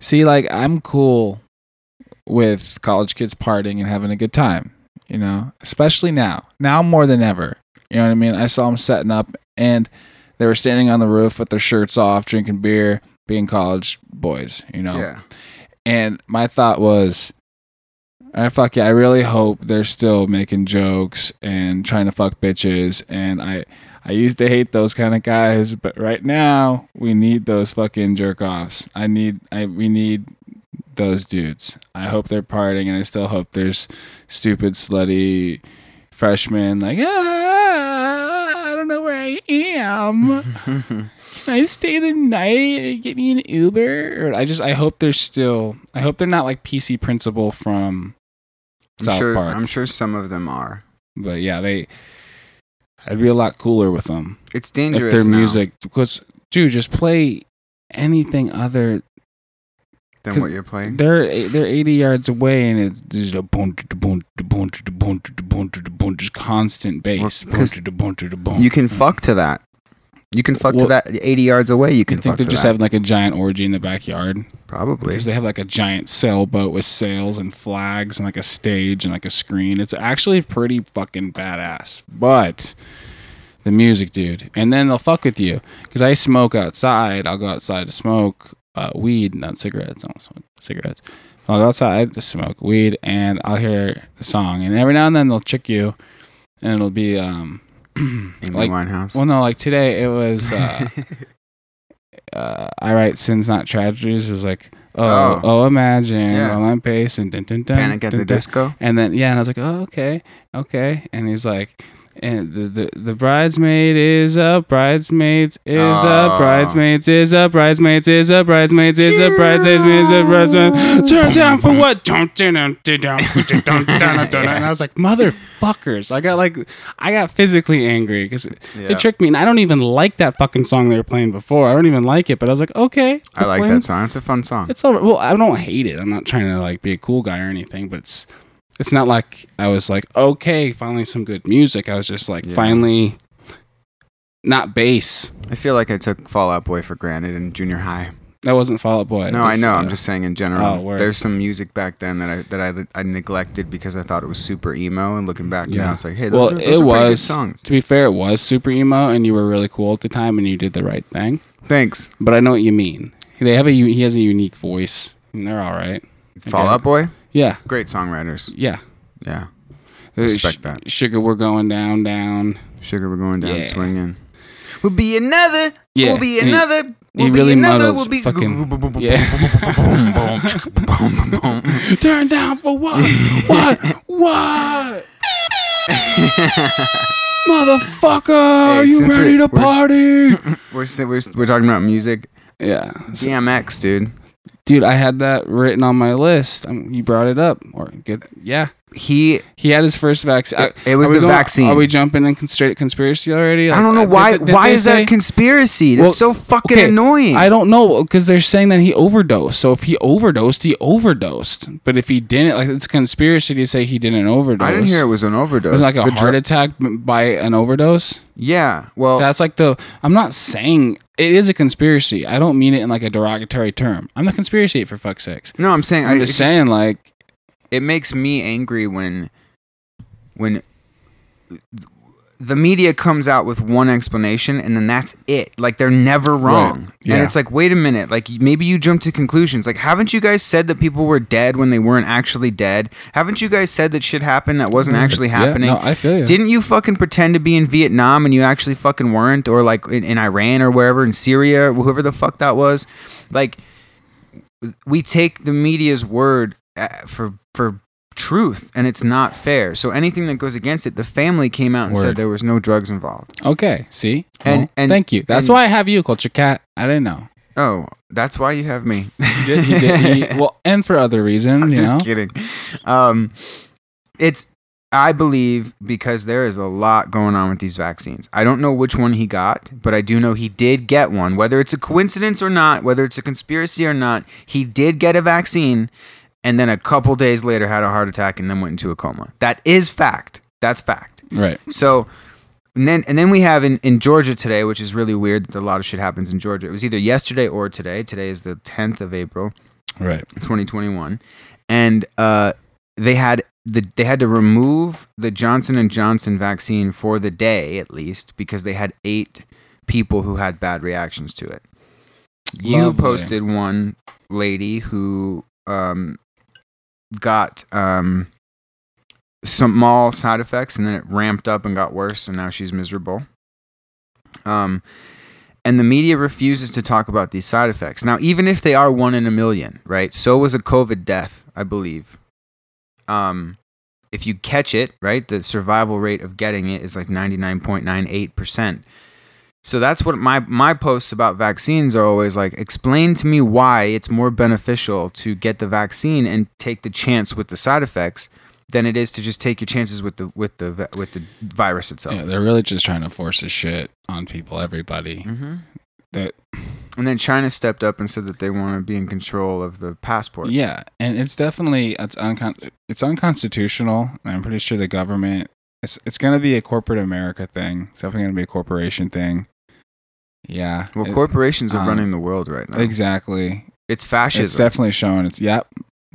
See, like, I'm cool with college kids partying and having a good time, you know, especially now. Now more than ever. You know what I mean? I saw them setting up, and they were standing on the roof with their shirts off, drinking beer, being college boys, you know? Yeah. And my thought was, I fuck yeah, I really hope they're still making jokes and trying to fuck bitches. And I, I used to hate those kind of guys, but right now we need those fucking jerk offs. I need, I we need those dudes. I hope they're partying, and I still hope there's stupid slutty freshmen like, ah, I don't know where I am. Can I stay the night or get me an Uber? Or I just I hope they're still I hope they're not like P C Principal from I'm South sure, Park. I'm sure some of them are, but yeah, they. I'd be a lot cooler with them. It's dangerous. If their now. music, because dude, just play anything other than what you're playing. They're they're eighty yards away, and it's just a boom, boom, boom, boom, boom, boom, just constant bass. You can fuck to that. You can fuck well, to that eighty yards away. You can you think fuck they're to just that. having like a giant orgy in the backyard? Probably. Because they have like a giant sailboat with sails and flags and like a stage and like a screen. It's actually pretty fucking badass. But the music, dude. And then they'll fuck with you. Because I smoke outside. I'll go outside to smoke uh, weed, not cigarettes. I don't smoke cigarettes. I'll go outside to smoke weed, and I'll hear the song. And every now and then they'll trick you, and it'll be... um. like, Winehouse. Well, no, like today it was. Uh, uh, I write sins, not tragedies. It was like, oh, oh, oh imagine yeah. while I'm pacing, dun, dun, dun, Panic dun, at the dun, Disco, and then yeah, and I was like, oh, okay, okay, and he's like, and the the, the bridesmaid is a bridesmaids is oh. a bridesmaids is a bridesmaids is a bridesmaids is a bridesmaids is a bridesmaid. Turn down for what? Yeah. And I was like, motherfuckers! I got like, I got physically angry because yeah. they tricked me, and I don't even like that fucking song they were playing before. I don't even like it, but I was like, okay. I like playing. that song. It's a fun song. It's all right. Well, I don't hate it. I'm not trying to like be a cool guy or anything, but it's. It's not like I was like, okay, finally some good music. I was just like, yeah. finally, not bass. I feel like I took Fall Out Boy for granted in junior high. That wasn't Fall Out Boy. No, was, I know. Uh, I'm just saying in general. Oh, there's some music back then that I that I, I neglected because I thought it was super emo. And looking back yeah. now, it's like, hey, those, well, those it are was, pretty good songs. To be fair, it was super emo, and you were really cool at the time, and you did the right thing. Thanks. But I know what you mean. They have a he has a unique voice, and they're all right. Fall Out Boy? Yeah. Great songwriters. Yeah. Yeah. Respect Sh- that. Sugar, we're going down, down. Sugar, we're going down, yeah. swinging. We'll be another. Yeah. We'll be and another. He, we'll he be really another. We'll be fucking. Go- yeah. Turn down for what? What? What? Motherfucker, hey, you ready to we're, party? We're, we're, we're, we're talking about music. Yeah. D M X, dude. Dude, I had that written on my list. Um, you brought it up. Or good, yeah. He he had his first vaccine. It, it was the going, vaccine. Are we jumping in straight conspiracy already? Like, I don't know why. Did, did why is say? that a conspiracy? That's well, so fucking okay, annoying. I don't know, because they're saying that he overdosed. So if he overdosed, he overdosed. But if he didn't, like, it's a conspiracy to say he didn't overdose. I didn't hear it was an overdose. It was like a the heart dr- attack by an overdose. Yeah, well, that's like the. I'm not saying it is a conspiracy. I don't mean it in like a derogatory term. I'm the conspiracy for fuck's sakes. No, I'm saying. I'm I, just saying just, like. It makes me angry when when the media comes out with one explanation and then that's it. Like, they're never wrong. Right. Yeah. And it's like, wait a minute. Like, maybe you jumped to conclusions. Like, haven't you guys said that people were dead when they weren't actually dead? Haven't you guys said that shit happened that wasn't actually happening? Yeah, no, I feel you. Didn't you fucking pretend to be in Vietnam and you actually fucking weren't? Or, like, in, in Iran or wherever, in Syria, whoever the fuck that was? Like, we take the media's word for for truth, and it's not fair. So anything that goes against it, the family came out and Word. said there was no drugs involved. Okay, see? Well, and, and thank you. That's and, why I have you, Culture Cat. I didn't know. Oh, that's why you have me. You did, you did, you, well, and for other reasons, I'm you just know? kidding. Um, it's, I believe, because there is a lot going on with these vaccines. I don't know which one he got, but I do know he did get one. Whether it's a coincidence or not, whether it's a conspiracy or not, he did get a vaccine. And then a couple days later had a heart attack and then went into a coma. That is fact. That's fact. Right. So, and then and then we have in, in Georgia today, which is really weird that a lot of shit happens in Georgia. It was either yesterday or today. Today is the tenth of April, right, twenty twenty-one. And uh, they had the they had to remove the Johnson and Johnson vaccine for the day, at least, because they had eight people who had bad reactions to it. Lovely. You posted one lady who... Um, got um, some small side effects, and then it ramped up and got worse, and now she's miserable. Um, and the media refuses to talk about these side effects. Now, even if they are one in a million, right? So was a COVID death, I believe. Um, if you catch it, right, the survival rate of getting it is like ninety-nine point nine eight percent. So that's what my, my posts about vaccines are always like. Explain to me why it's more beneficial to get the vaccine and take the chance with the side effects than it is to just take your chances with the with the with the virus itself. Yeah, they're really just trying to force this shit on people, everybody. Mm-hmm. That, and then China stepped up and said that they want to be in control of the passports. Yeah, and it's definitely it's uncon- it's unconstitutional. And I'm pretty sure the government. It's it's gonna be a corporate America thing. It's definitely gonna be a corporation thing. Yeah. Well, it, corporations are um, running the world right now. Exactly. It's fascism. It's definitely showing. It's yep.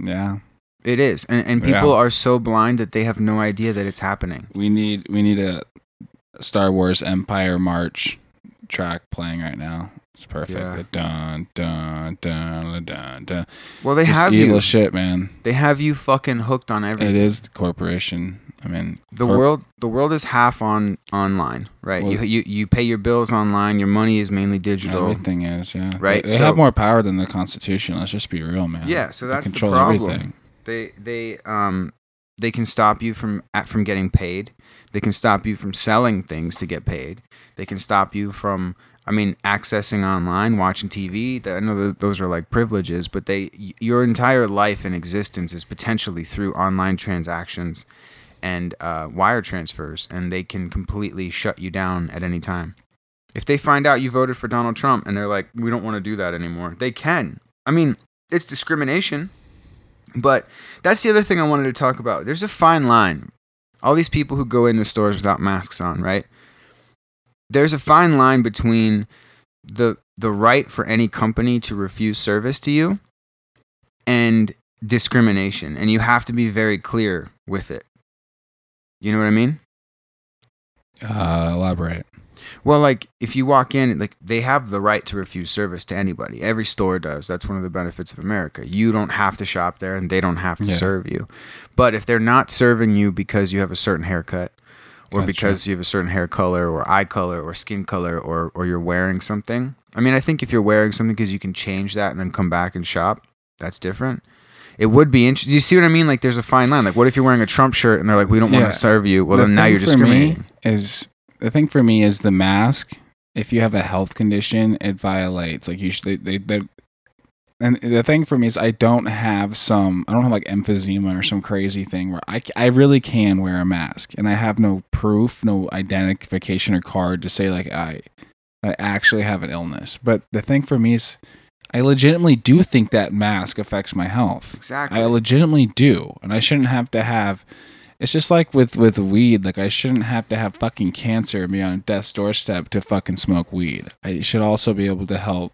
Yeah. It is, and and people yeah. are so blind that they have no idea that it's happening. We need we need a Star Wars Empire March track playing right now. It's perfect. Yeah. Dun, dun, dun, dun, dun. Well, they Just have evil you. shit, man. They have you fucking hooked on everything. It is the corporation. I mean, the corp- world the world is half on online, right? Well, you, you you pay your bills online. Your money is mainly digital. Everything is, yeah. Right. They, they so, have more power than the Constitution. Let's just be real, man. Yeah. So that's they control the problem. Everything. They they um they can stop you from from getting paid. They can stop you from selling things to get paid. They can stop you from. I mean, accessing online, watching T V, I know those are like privileges, but they, your entire life and existence is potentially through online transactions and uh, wire transfers, and they can completely shut you down at any time. If they find out you voted for Donald Trump and they're like, we don't want to do that anymore, they can. I mean, it's discrimination, but that's the other thing I wanted to talk about. There's a fine line. All these people who go into stores without masks on, right? There's a fine line between the the right for any company to refuse service to you and discrimination, and you have to be very clear with it. You know what I mean? Uh, elaborate. Well, like, if you walk in, like, they have the right to refuse service to anybody. Every store does. That's one of the benefits of America. You don't have to shop there, and they don't have to yeah. serve you. But if they're not serving you because you have a certain haircut, or gotcha. because you have a certain hair color or eye color or skin color or or you're wearing something. I mean, I think if you're wearing something because you can change that and then come back and shop, that's different. It would be interesting. You see what I mean? Like, there's a fine line. Like, what if you're wearing a Trump shirt and they're like, we don't yeah. want to serve you. Well, the then now you're discriminating. Is, the thing for me is the mask. If you have a health condition, it violates. Like, you should, they, they, they, And the thing for me is I don't have some, I don't have like emphysema or some crazy thing where I, I really can wear a mask, and I have no proof, no identification or card to say like I, I actually have an illness. But the thing for me is I legitimately do think that mask affects my health. Exactly. I legitimately do. And I shouldn't have to have, it's just like with, with weed. Like I shouldn't have to have fucking cancer and be on death's doorstep to fucking smoke weed. I should also be able to help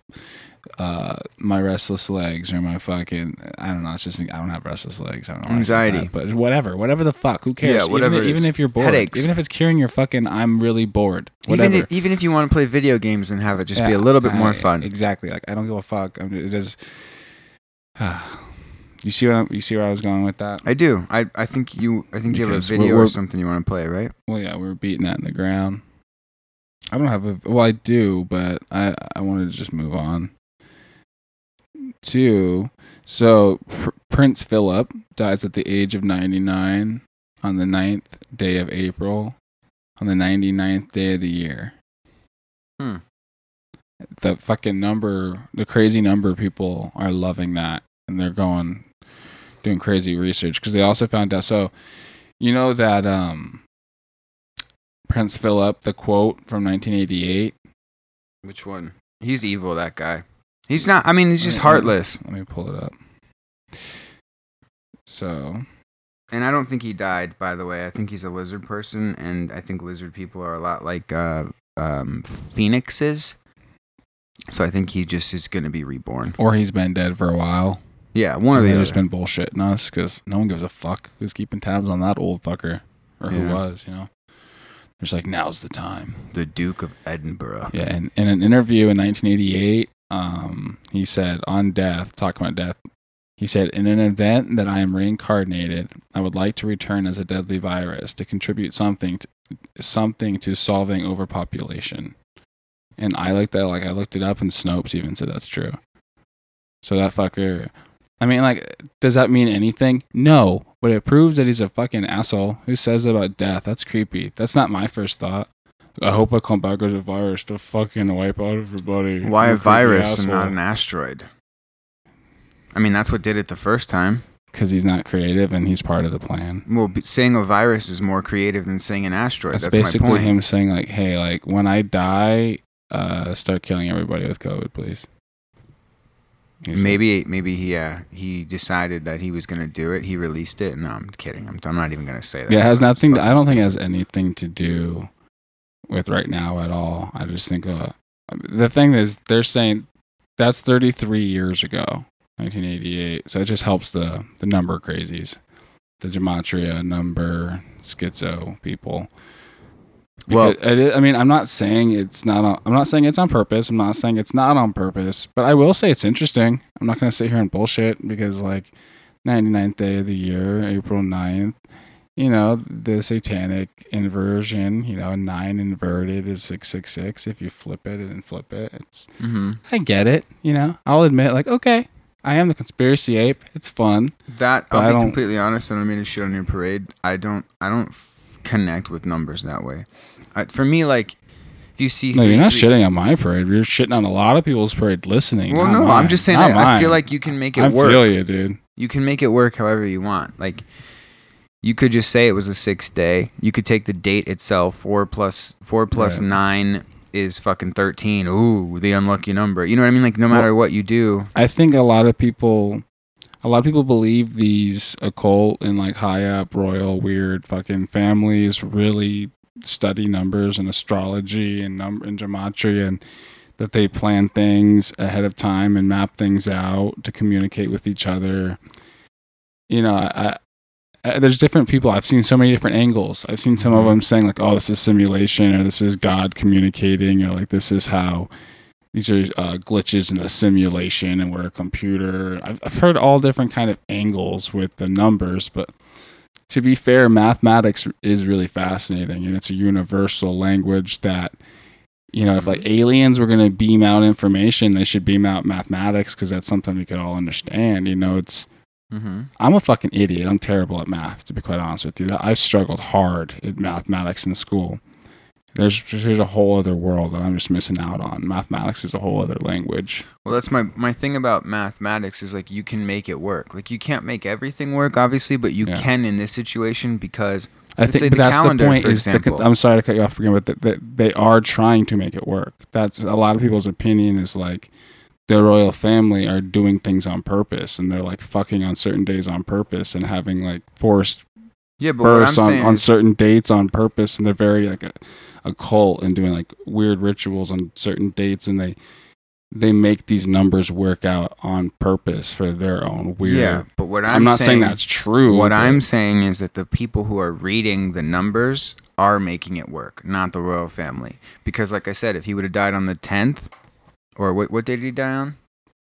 uh my restless legs or my fucking I don't know, it's just I don't have restless legs, I don't know why anxiety I that, but whatever whatever the fuck, who cares? Yeah, whatever. Even, even if you're bored, headaches, even if it's curing your fucking I'm really bored, whatever. Even if, even if you want to play video games and have it just yeah, be a little bit I, more fun. Exactly. Like I don't give a fuck. I mean, it is uh, you see what I'm, you see where I was going with that? I do. I I think you I think because you have a video we're, we're, or something you want to play, right? Well, yeah, we're beating that in the ground. I don't have a well I do, but I I wanted to just move on. Two, so Pr- Prince Philip dies at the age of ninety-nine on the ninth day of April, on the ninety-ninth day of the year. Hmm. The fucking number, the crazy number of people are loving that, and they're going, doing crazy research, because they also found out, so, you know that um, Prince Philip, the quote from nineteen eighty-eight? Which one? He's evil, that guy. He's not, I mean, he's just heartless. Let me pull it up. So. And I don't think he died, by the way. I think he's a lizard person, and I think lizard people are a lot like uh, um, phoenixes. So I think he just is going to be reborn. Or he's been dead for a while. Yeah, one of the other. They've just been bullshitting us, because no one gives a fuck who's keeping tabs on that old fucker. Or who yeah. was, you know. They're just like, now's the time. The Duke of Edinburgh. Yeah, and in an interview in nineteen eighty-eight, Um, he said, on death, talking about death, he said, in an event that I am reincarnated, I would like to return as a deadly virus to contribute something to, something to solving overpopulation. And I looked at, like, I looked it up, and Snopes even said that's true. So that fucker, I mean, like, does that mean anything? No, but it proves that he's a fucking asshole who says about death. That's creepy. That's not my first thought. I hope I come back as a virus to fucking wipe out everybody. Why a virus and not an asteroid? I mean, that's what did it the first time. Because he's not creative and he's part of the plan. Well, saying a virus is more creative than saying an asteroid. That's, that's basically my point. Him saying like, hey, like when I die, uh, start killing everybody with COVID, please. He's maybe like, maybe he uh, he decided that he was going to do it. He released it. No, I'm kidding. I'm, I'm not even going to say that. Yeah, it has nothing. To, I don't think it has anything to do with right now at all. I just think uh, the thing is they're saying that's thirty-three years ago, nineteen eighty-eight. So it just helps the the number crazies, the gematria number schizo people. Because well, it is, I mean, I'm not saying it's not. On, I'm not saying it's on purpose. I'm not saying it's not on purpose. But I will say it's interesting. I'm not going to sit here and bullshit because like ninety-ninth day of the year, April ninth. You know, the satanic inversion, you know, nine inverted is six six six. If you flip it and flip it, it's, mm-hmm. I get it. You know, I'll admit, like, okay, I am the conspiracy ape. It's fun. That, I'll be completely honest. I don't mean to shit on your parade. I don't, I don't f- connect with numbers that way. I, for me, like, if you see. No, three, you're not three, shitting on my parade. You're shitting on a lot of people's parade listening. Well, no, mine. I'm just saying, I, I feel like you can make it I work. I feel you, dude. You can make it work however you want. Like, you could just say it was a sixth day. You could take the date itself. Four plus four plus right. nine is fucking thirteen. Ooh, the unlucky number. You know what I mean? Like no matter well, what you do. I think a lot of people, a lot of people believe these occult and like high up royal weird fucking families really study numbers and astrology and number and gematria, and that they plan things ahead of time and map things out to communicate with each other. You know, I. Uh, there's different people. I've seen so many different angles. I've seen some of them saying like, oh, this is simulation, or this is God communicating, or like this is how these are uh, glitches in a simulation and we're a computer. I've, I've heard all different kind of angles with the numbers, but to be fair, mathematics is really fascinating, and it's a universal language that, you know, if like aliens were going to beam out information, they should beam out mathematics, because that's something we could all understand. You know, it's Mm-hmm. I'm a fucking idiot. I'm terrible at math, to be quite honest with you. I struggled hard at mathematics in school. There's there's a whole other world that I'm just missing out on. Mathematics is a whole other language. Well, that's my, my thing about mathematics is, like, you can make it work. Like, you can't make everything work, obviously, but you yeah. can in this situation because, I think, say but the that's calendar, the point. For is the, I'm sorry to cut you off again, but the, the, they are trying to make it work. That's a lot of people's opinion is, like, the royal family are doing things on purpose, and they're, like, fucking on certain days on purpose and having, like, forced yeah, but births on, on certain dates on purpose, and they're very, like, a, a cult and doing, like, weird rituals on certain dates, and they they make these numbers work out on purpose for their own weird. Yeah, but what I'm, I'm not saying, saying that's true. What I'm saying is that the people who are reading the numbers are making it work, not the royal family. Because, like I said, if he would have died on the tenth, or what what day did he die on?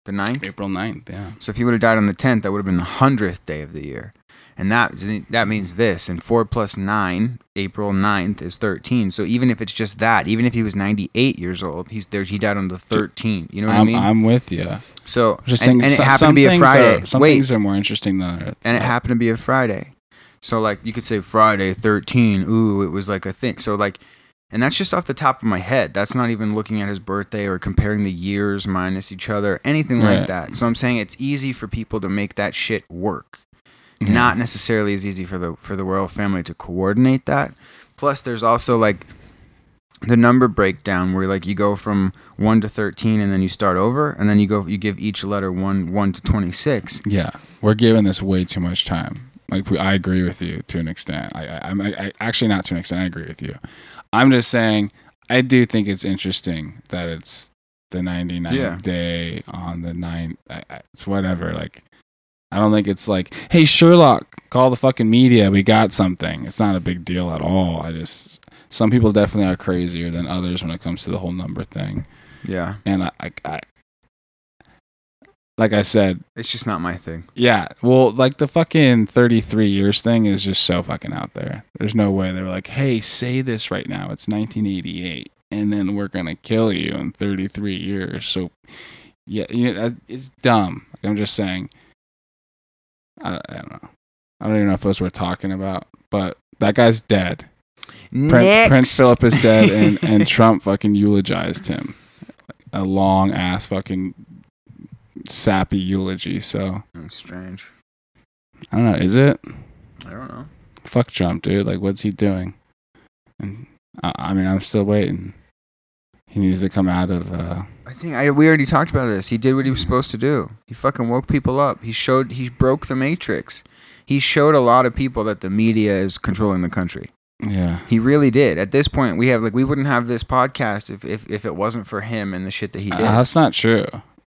The ninth? April ninth, yeah. So if he would have died on the tenth, that would have been the hundredth day of the year. And that that means this, and four plus nine, April ninth, is thirteen. So even if it's just that, even if he was ninety-eight years old, he's there, he died on the thirteenth. You know what I'm, I mean? I'm with you. So, just and, and it so, happened to be a Friday. Are, some Wait, things are more interesting than others. And it happened to be a Friday. So, like, you could say Friday, thirteen, ooh, it was like a thing. So, like, and that's just off the top of my head. That's not even looking at his birthday or comparing the years minus each other, anything right. like that. So I'm saying it's easy for people to make that shit work. Yeah. Not necessarily as easy for the for the royal family to coordinate that. Plus, there's also, like, the number breakdown where, like, you go from one to thirteen and then you start over, and then you go you give each letter one one to twenty-six. Yeah, we're giving this way too much time. Like, we, I agree with you to an extent. I, I I'm I, actually not to an extent. I agree with you. I'm just saying I do think it's interesting that it's the ninety-ninth yeah. day on the ninth. It's whatever, like. I don't think it's like, hey, Sherlock, call the fucking media. We got something. It's not a big deal at all. I just, some people definitely are crazier than others when it comes to the whole number thing. Yeah. And I, I, I like I said, it's just not my thing. Yeah. Well, like, the fucking thirty-three years thing is just so fucking out there. There's no way they were like, hey, say this right now. It's nineteen eighty-eight, and then we're going to kill you in thirty-three years. So, yeah, you know, it's dumb. Like, I'm just saying. I don't know. I don't even know if those we're talking about, but that guy's dead. Prince, Prince Philip is dead, and, and Trump fucking eulogized him. A long ass fucking sappy eulogy. So that's strange. I don't know. Is it? I don't know. Fuck Trump, dude. Like, what's he doing? And I, I mean, I'm still waiting. He needs to come out of. Uh, I think I we already talked about this. He did what he was supposed to do. He fucking woke people up. He showed he broke the matrix. He showed a lot of people that the media is controlling the country. Yeah, he really did. At this point, we have like we wouldn't have this podcast if if, if it wasn't for him and the shit that he did. Uh, that's not true.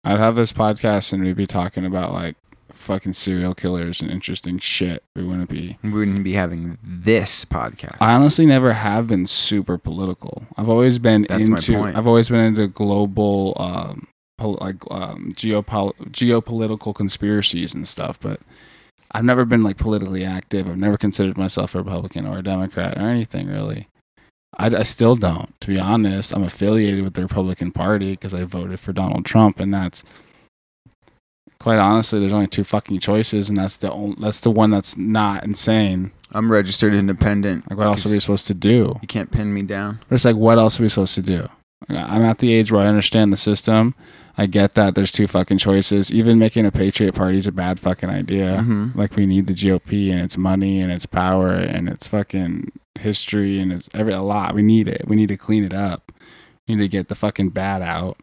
I'd have this podcast and we'd be talking about like fucking serial killers and interesting shit. We wouldn't be. We wouldn't be having this podcast. I honestly never have been super political. I've always been That's into. That's my point. I've always been into global, um, pol- like um, geopol- geopolitical conspiracies and stuff. But I've never been like politically active. I've never considered myself a Republican or a Democrat or anything really. I, I still don't, to be honest. I'm affiliated with the Republican Party because I voted for Donald Trump, and that's. Quite honestly, there's only two fucking choices, and that's the only, that's the one that's not insane. I'm registered independent. Like, what else are we supposed to do? You can't pin me down. But it's like, what else are we supposed to do? I'm at the age where I understand the system. I get that there's two fucking choices. Even making a Patriot Party is a bad fucking idea. Mm-hmm. Like, we need the G O P and its money and its power and its fucking history and it's every a lot. We need it. We need to clean it up. We need to get the fucking bad out.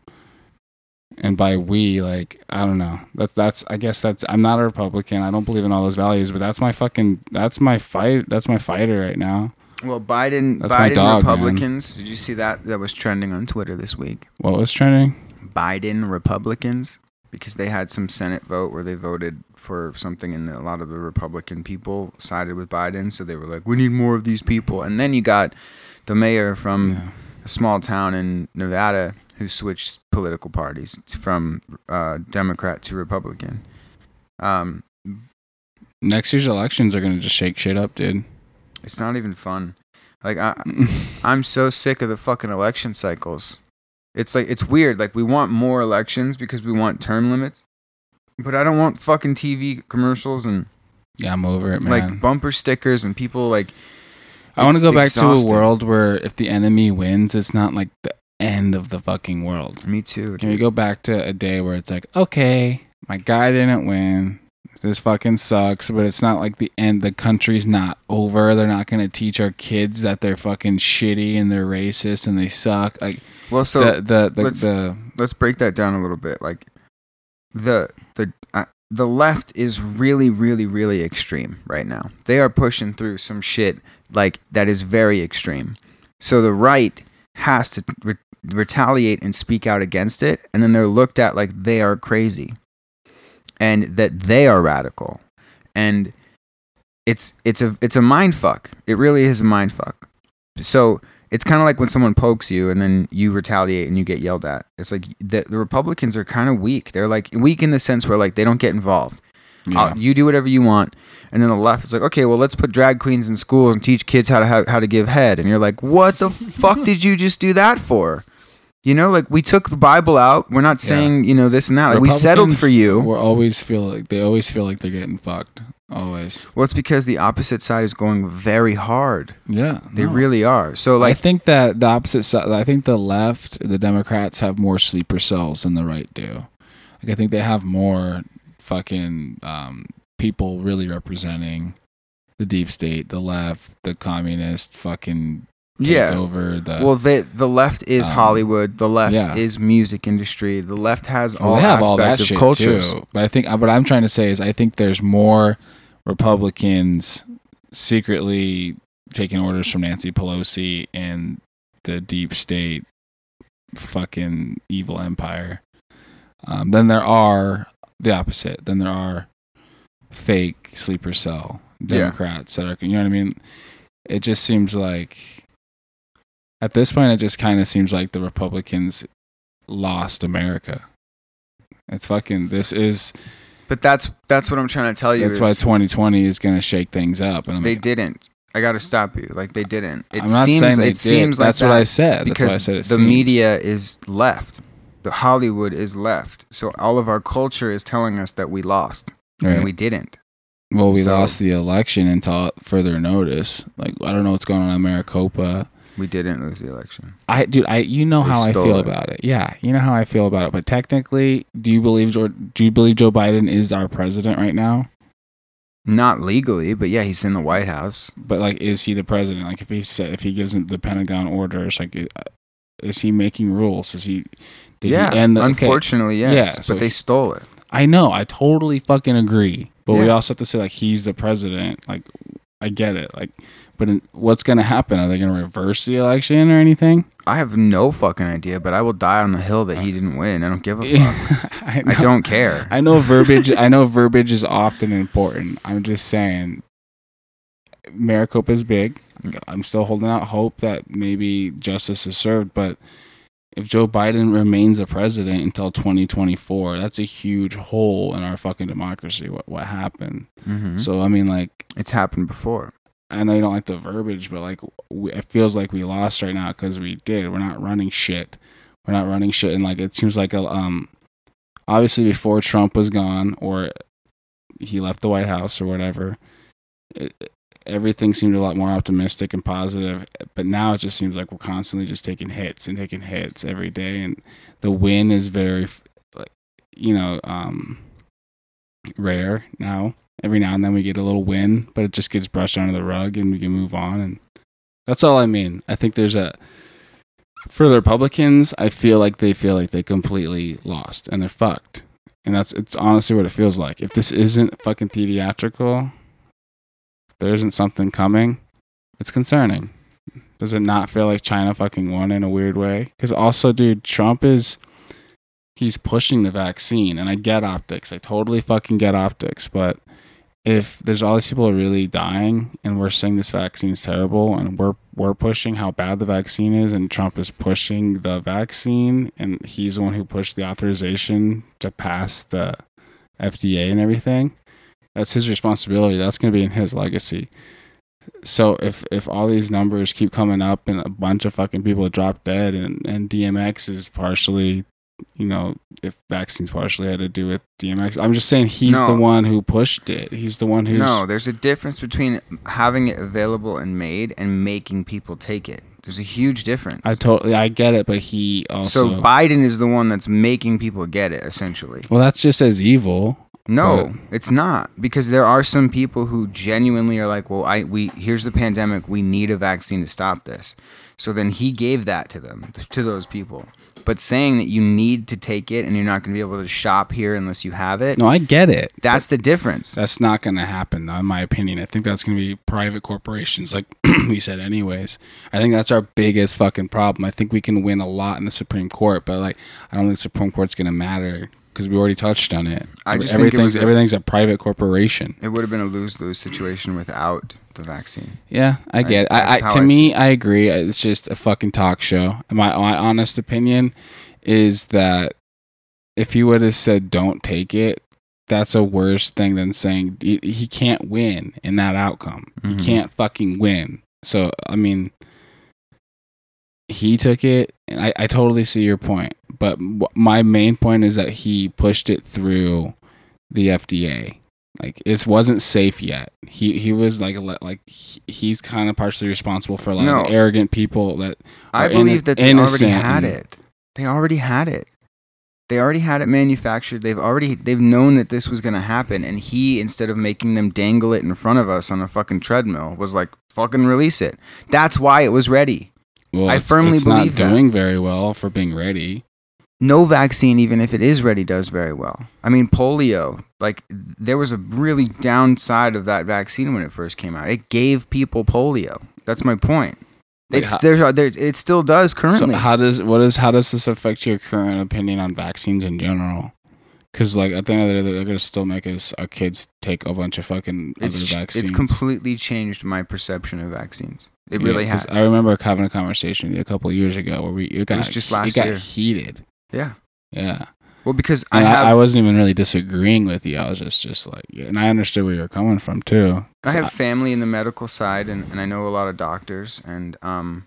And by we, like, I don't know. That's, that's, I guess that's, I'm not a Republican. I don't believe in all those values, but that's my fucking, that's my fight. That's my fighter right now. Well, Biden, that's Biden my dog, Republicans. Man. Did you see that? That was trending on Twitter this week. What was trending? Biden Republicans, because they had some Senate vote where they voted for something and a lot of the Republican people sided with Biden. So they were like, we need more of these people. And then you got the mayor from yeah. a small town in Nevada who switched political parties from uh, Democrat to Republican. Um, Next year's elections are going to just shake shit up, dude. It's not even fun. Like, I, I'm so sick of the fucking election cycles. It's like, it's weird. Like, we want more elections because we want term limits, but I don't want fucking T V commercials and... Yeah, I'm over it, man. Like, bumper stickers and people, like... I want to go back exhausting. to a world where if the enemy wins, it's not like the end of the fucking world. Me too, dude. Can we go back to a day where it's like, okay, my guy didn't win. This fucking sucks, but it's not like the end. The country's not over. They're not going to teach our kids that they're fucking shitty and they're racist and they suck. Like, well, so the, the, the, let's, the, let's break that down a little bit. Like the the uh, the left is really, really, really extreme right now. They are pushing through some shit like that is very extreme. So the right has to re- retaliate and speak out against it, and then they're looked at like they are crazy. And that they are radical, and it's it's a it's a mind fuck. It really is a mind fuck. So it's kind of like when someone pokes you, and then you retaliate and you get yelled at. It's like the, the Republicans are kind of weak. They're like weak in the sense where like they don't get involved. Yeah. You do whatever you want, and then the left is like, okay, well let's put drag queens in schools and teach kids how to how, how to give head. And you're like, what the fuck did you just do that for? You know, like we took the Bible out. We're not saying, yeah. you know, this and that. Like we settled for you. We always feel like they always feel like they're getting fucked. Always. Well, it's because the opposite side is going very hard. Yeah, they no. really are. So, like, I think that the opposite side. I think the left, the Democrats, have more sleeper cells than the right do. Like, I think they have more fucking um, people really representing the deep state, the left, the communist fucking. Yeah. Over the, well, they, the left is um, Hollywood. The left yeah. is music industry. The left has all aspects of cultures. Too. But I think what I'm trying to say is I think there's more Republicans secretly taking orders from Nancy Pelosi and the deep state fucking evil empire um, than there are the opposite. Than there are fake sleeper cell Democrats yeah. that are, you know what I mean? It just seems like. At this point, it just kind of seems like the Republicans lost America. It's fucking, this is... But that's that's what I'm trying to tell you. That's is, why twenty twenty is going to shake things up. And I'm they like, didn't. I got to stop you. Like, they didn't. It I'm not seems, saying they it did. Seems like that's that what I said. Because that's why I said it the seems. Media is left. The Hollywood is left. So all of our culture is telling us that we lost. Right. And we didn't. Well, we so, lost the election until further notice. Like, I don't know what's going on in Maricopa. We didn't lose the election. I, dude, I, you know they how I feel it. about it. Yeah, you know how I feel about it. But technically, do you believe George, do you believe Joe Biden is our president right now? Not legally, but yeah, he's in the White House. But like, is he the president? Like, if he said, if he gives the Pentagon orders, like, is he making rules? Is he? Did yeah. He end the, unfortunately, okay. yes. Yeah, but so they he, stole it. I know. I totally fucking agree. But yeah. we also have to say like he's the president. Like, I get it. Like. But in, what's going to happen? Are they going to reverse the election or anything? I have no fucking idea, but I will die on the hill that he didn't win. I don't give a fuck. I, I don't care. I know verbiage I know verbiage is often important. I'm just saying Maricopa is big. I'm still holding out hope that maybe justice is served, but if Joe Biden remains the president until twenty twenty-four, that's a huge hole in our fucking democracy. What what happened? Mm-hmm. So I mean like it's happened before. I know you don't like the verbiage, but like we, it feels like we lost right now because we did. We're not running shit. We're not running shit, and like it seems like a um, obviously before Trump was gone or he left the White House or whatever, it, everything seemed a lot more optimistic and positive. But now it just seems like we're constantly just taking hits and taking hits every day, and the win is very, like you know, um, rare now. Every now and then we get a little win, but it just gets brushed under the rug and we can move on. And that's all I mean. I think there's a, for the Republicans, I feel like they feel like they completely lost and they're fucked. And that's, it's honestly what it feels like. If this isn't fucking theatrical, if there isn't something coming, it's concerning. Does it not feel like China fucking won in a weird way? Because also, dude, Trump is, he's pushing the vaccine and I get optics. I totally fucking get optics, but if there's all these people really dying and we're saying this vaccine's terrible and we're we're pushing how bad the vaccine is and Trump is pushing the vaccine and he's the one who pushed the authorization to pass the F D A and everything, that's his responsibility. That's going to be in his legacy. So if, if all these numbers keep coming up and a bunch of fucking people drop dead and, and D M X is partially you know, if vaccines partially had to do with D M X. I'm just saying he's no. the one who pushed it. He's the one who's... No, there's a difference between having it available and made and making people take it. There's a huge difference. I totally, I get it, but he also... So Biden is the one that's making people get it, essentially. Well, that's just as evil. No, but it's not, because there are some people who genuinely are like, well, I we here's the pandemic. We need a vaccine to stop this. So then he gave that to them, to those people. But saying that you need to take it and you're not going to be able to shop here unless you have it. No, I get it. That's the difference. That's not going to happen, though, in my opinion. I think that's going to be private corporations, like we said anyways. I think that's our biggest fucking problem. I think we can win a lot in the Supreme Court, but like I don't think the Supreme Court's going to matter because we already touched on it. I just everything's, think it was a, everything's a private corporation. It would have been a lose-lose situation without the vaccine. Yeah, I get I, it. I, I, to I me, I agree. It's just a fucking talk show. My, my honest opinion is that if he would have said don't take it, that's a worse thing than saying he, he can't win in that outcome. Mm-hmm. He can't fucking win. So, I mean, he took it. And I, I totally see your point. But w- my main point is that he pushed it through the F D A. Like it wasn't safe yet. He he was like like he's kind of partially responsible for a lot no, of arrogant people that I believe in, that they already had it. They already had it. They already had it manufactured. They've already they've known that this was going to happen, and he, instead of making them dangle it in front of us on a fucking treadmill, was like, fucking release it. That's why it was ready. Well, I it's, firmly it's believe it's not doing that. Very well for being ready. No vaccine, even if it is ready, does very well. I mean, polio, like there was a really downside of that vaccine when it first came out. It gave people polio. That's my point. It's, Wait, how, there, there, it still does currently. So how does what is how does this affect your current opinion on vaccines in general? Because like at the end of the day, they're going to still make us our kids take a bunch of fucking it's other vaccines. Ch- it's completely changed my perception of vaccines. It yeah, really has. I remember having a conversation with you a couple of years ago where we it got it was just last it got year. heated. Yeah. Yeah. Well, because I, have, I I wasn't even really disagreeing with you. I was just, just like, and I understood where you were coming from too. I have I, family in the medical side, and, and I know a lot of doctors, and um,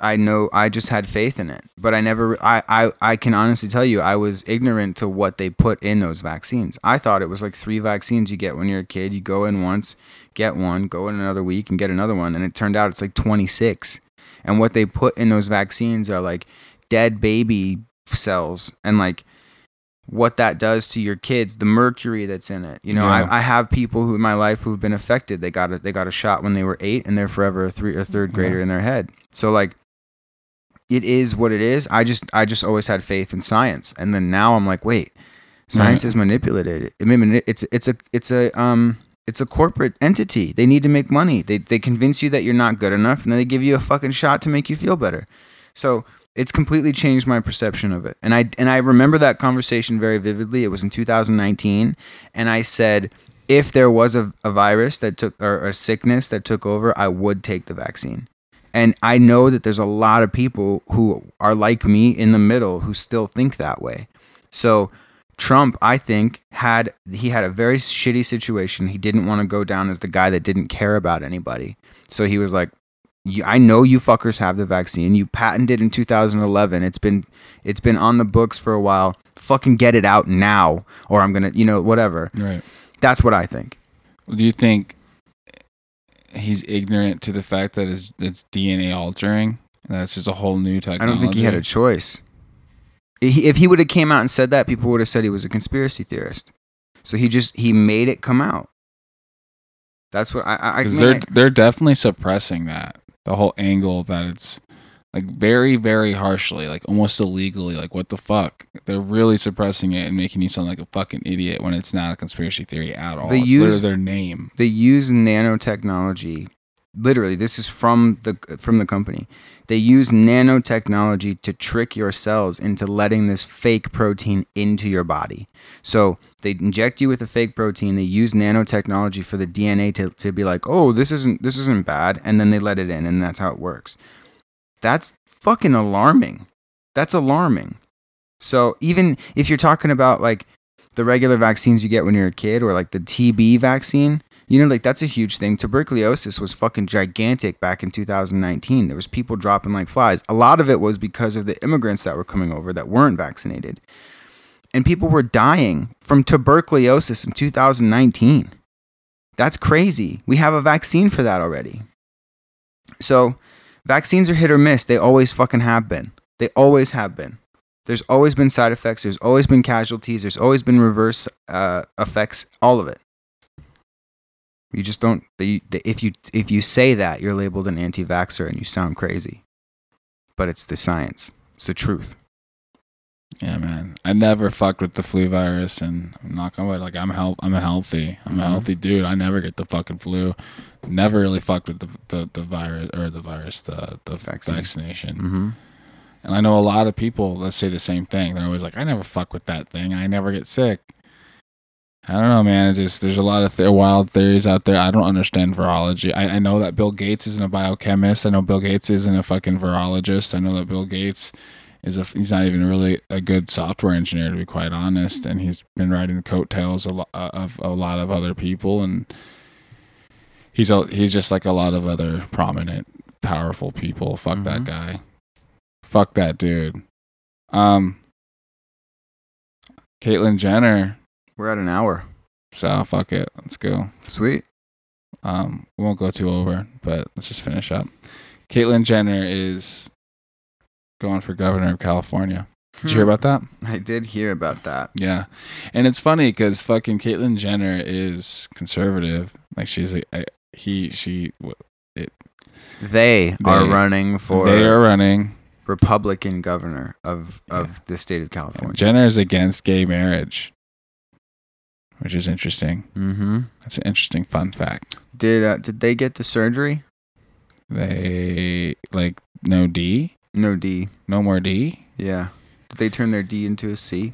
I know I just had faith in it, but I never. I, I I can honestly tell you, I was ignorant to what they put in those vaccines. I thought it was like three vaccines you get when you're a kid. You go in once, get one, go in another week, and get another one. And it turned out it's like twenty-six. And what they put in those vaccines are like dead baby cells, and like what that does to your kids, the mercury that's in it, you know. Yeah. I, I have people who in my life who've been affected. They got a, they got a shot when they were eight, and they're forever a three a third grader. Yeah. In their head. So like it is what it is. I just I just always had faith in science, and then now I'm like, wait, science right. is manipulated. I mean, it's it's a it's a um it's a corporate entity. They need to make money. They they convince you that you're not good enough, and then they give you a fucking shot to make you feel better. So. It's completely changed my perception of it. And I and I remember that conversation very vividly. It was in two thousand nineteen. And I said, if there was a, a virus that took, or a sickness that took over, I would take the vaccine. And I know that there's a lot of people who are like me in the middle who still think that way. So Trump, I think, had he had a very shitty situation. He didn't want to go down as the guy that didn't care about anybody. So he was like, I know you fuckers have the vaccine. You patented it in two thousand eleven. It's been it's been on the books for a while. Fucking get it out now, or I'm gonna, you know, whatever. Right. That's what I think. Do you think he's ignorant to the fact that it's, it's D N A altering? That's just a whole new technology. I don't think he had a choice. If he would have came out and said that, people would have said he was a conspiracy theorist. So he just he made it come out. That's what I. I, I mean, they're I, they're definitely suppressing that. The whole angle that it's like very, very harshly, like almost illegally, like what the fuck? They're really suppressing it and making you sound like a fucking idiot when it's not a conspiracy theory at all. They it's use their name. They use nanotechnology. Literally, this is from the from the company. They use nanotechnology to trick your cells into letting this fake protein into your body. So they inject you with a fake protein. They use nanotechnology for the D N A to, to be like, oh, this isn't this isn't bad, and then they let it in, and that's how it works. That's fucking alarming. That's alarming. So even if you're talking about like the regular vaccines you get when you're a kid, or like the T B vaccine, You know, like, that's a huge thing. Tuberculosis was fucking gigantic back in two thousand nineteen. There was people dropping like flies. A lot of it was because of the immigrants that were coming over that weren't vaccinated. And people were dying from tuberculosis in two thousand nineteen. That's crazy. We have a vaccine for that already. So vaccines are hit or miss. They always fucking have been. They always have been. There's always been side effects. There's always been casualties. There's always been reverse uh, effects. All of it. You just don't, the, the, if you if you say that, you're labeled an anti-vaxxer and you sound crazy. But it's the science. It's the truth. Yeah, man. I never fucked with the flu virus, and I'm not gonna, like, I'm health, I'm healthy. I'm mm-hmm. a healthy dude. I never get the fucking flu. Never really fucked with the the, the virus, or the virus, the, the Vaccine. vaccination. Mm-hmm. And I know a lot of people that say the same thing. They're always like, I never fuck with that thing. I never get sick. I don't know, man. It just, there's a lot of th- wild theories out there. I don't understand virology. I, I know that Bill Gates isn't a biochemist. I know Bill Gates isn't a fucking virologist. I know that Bill Gates is a, he's not even really a good software engineer, to be quite honest. And he's been riding the coattails a lo- of a lot of other people. And he's a, he's just like a lot of other prominent, powerful people. Fuck mm-hmm. that guy. Fuck that dude. Um, Caitlyn Jenner. We're at an hour. So, fuck it. Let's go. Sweet. Um, we won't go too over, but let's just finish up. Caitlyn Jenner is going for governor of California. Did you hear about that? I did hear about that. Yeah. And it's funny because fucking Caitlyn Jenner is conservative. Like, she's like, I, he, she, it. They, they are running for. They are running. Republican governor of, of yeah. the state of California. And Jenner is against gay marriage. Which is interesting. Mm-hmm. That's an interesting fun fact. Did uh, did they get the surgery? They, like, no D? No D. No more D? Yeah. Did they turn their D into a C?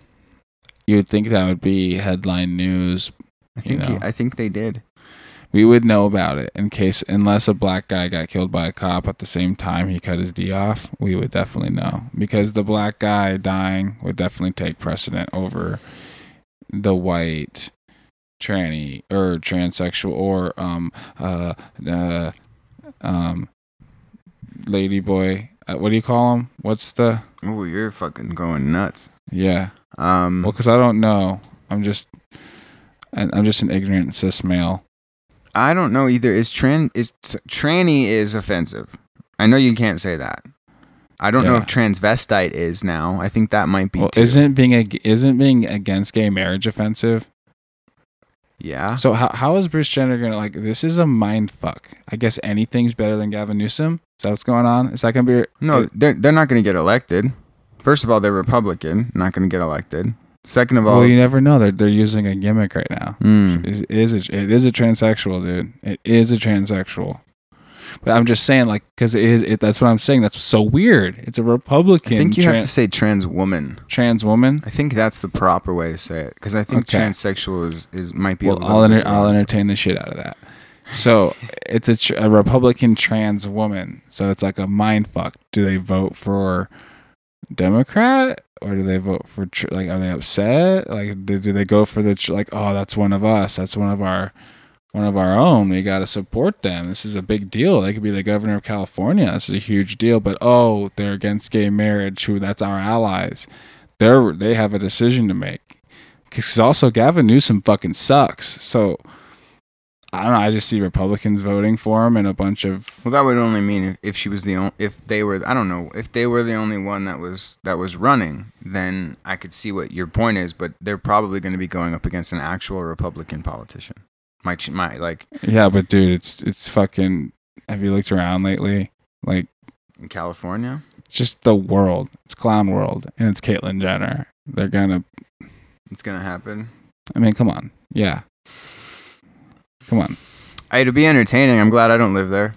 You would think that would be headline news. I think you know. he, I think they did. We would know about it in case, unless a black guy got killed by a cop at the same time he cut his D off, we would definitely know. Because the black guy dying would definitely take precedent over the white tranny or transsexual or um uh, uh um lady boy. Uh, what do you call him? What's the? Oh, you're fucking going nuts. Yeah. Um. Well, because I don't know. I'm just, I'm just an ignorant cis male. I don't know either. Is tran is tranny is offensive? I know you can't say that. I don't yeah. know if transvestite is now. I think that might be. Well, too. Isn't being ag- isn't being against gay marriage offensive? Yeah. So how how is Bruce Jenner gonna, like, this is a mind fuck? I guess anything's better than Gavin Newsom. Is that what's going on? Is that gonna be? No, they're they're not gonna get elected. First of all, they're Republican, not gonna get elected. Second of all, well, you never know. They're they're using a gimmick right now. Mm. It is a, it is a transsexual, dude. It is a transsexual. But I'm just saying, like, because it is. It, that's what I'm saying. That's so weird. It's a Republican. I think you trans- have to say trans woman. Trans woman. I think that's the proper way to say it. Because I think okay. transsexual is, is might be. Well, a I'll enter- I'll entertain the shit out of that. So it's a, tr- a Republican trans woman. So it's like a mind fuck. Do they vote for Democrat or do they vote for tr- like? Are they upset? Like, do, do they go for the tr- like? Oh, that's one of us. That's one of our. One of our own. We got to support them. This is a big deal. They could be the governor of California. This is a huge deal. But oh, they're against gay marriage. Who? That's our allies. They're they have a decision to make. Because also Gavin Newsom fucking sucks. So I don't know. I just see Republicans voting for him and a bunch of. Well, that would only mean if, if she was the only. If they were, I don't know. If they were the only one that was that was running, then I could see what your point is. But they're probably going to be going up against an actual Republican politician. My, my, like. Yeah, but dude, it's it's fucking. Have you looked around lately? Like in California, just the world. It's clown world, and it's Caitlyn Jenner. They're gonna. It's gonna happen. I mean, come on, yeah. Come on. Hey, to be entertaining. I'm glad I don't live there.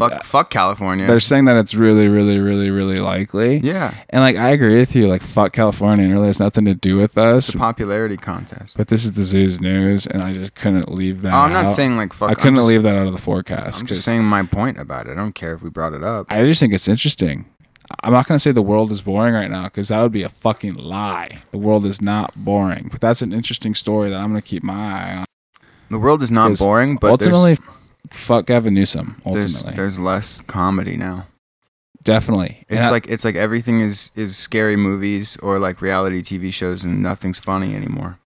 Fuck, uh, fuck California. They're saying that it's really, really, really, really likely. Yeah. And like, I agree with you. Like, fuck California. And it really has nothing to do with us. It's a popularity contest. But this is the Zoo's News, and I just couldn't leave that. Oh, I'm not out. saying like fuck. I couldn't just, leave that out of the forecast. I'm just saying my point about it. I don't care if we brought it up. I just think it's interesting. I'm not gonna say the world is boring right now because that would be a fucking lie. The world is not boring, but that's an interesting story that I'm gonna keep my eye on. The world is not boring, but ultimately, fuck Gavin Newsom. Ultimately, there's, there's less comedy now. Definitely, it's I, like it's like everything is is scary movies or like reality T V shows, and nothing's funny anymore.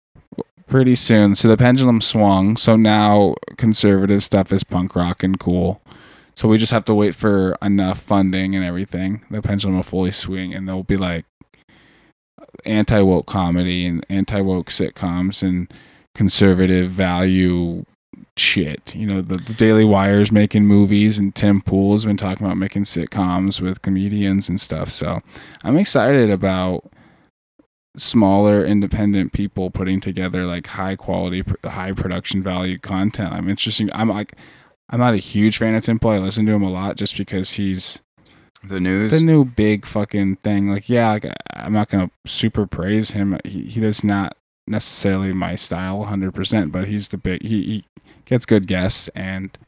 Pretty soon, so the pendulum swung. So now conservative stuff is punk rock and cool. So we just have to wait for enough funding and everything. The pendulum will fully swing, and there'll be like anti-woke comedy and anti-woke sitcoms and conservative value shit. You know, the, the Daily Wire's making movies, and Tim Pool has been talking about making sitcoms with comedians and stuff. So I'm excited about smaller independent people putting together like high quality, high production value content. I'm interesting. I'm like, I'm not a huge fan of Tim Pool. I listen to him a lot just because he's the news, the new big fucking thing. Like, yeah, like I'm not gonna super praise him. He he does not necessarily my style one hundred percent, but he's the big he, he gets good guests and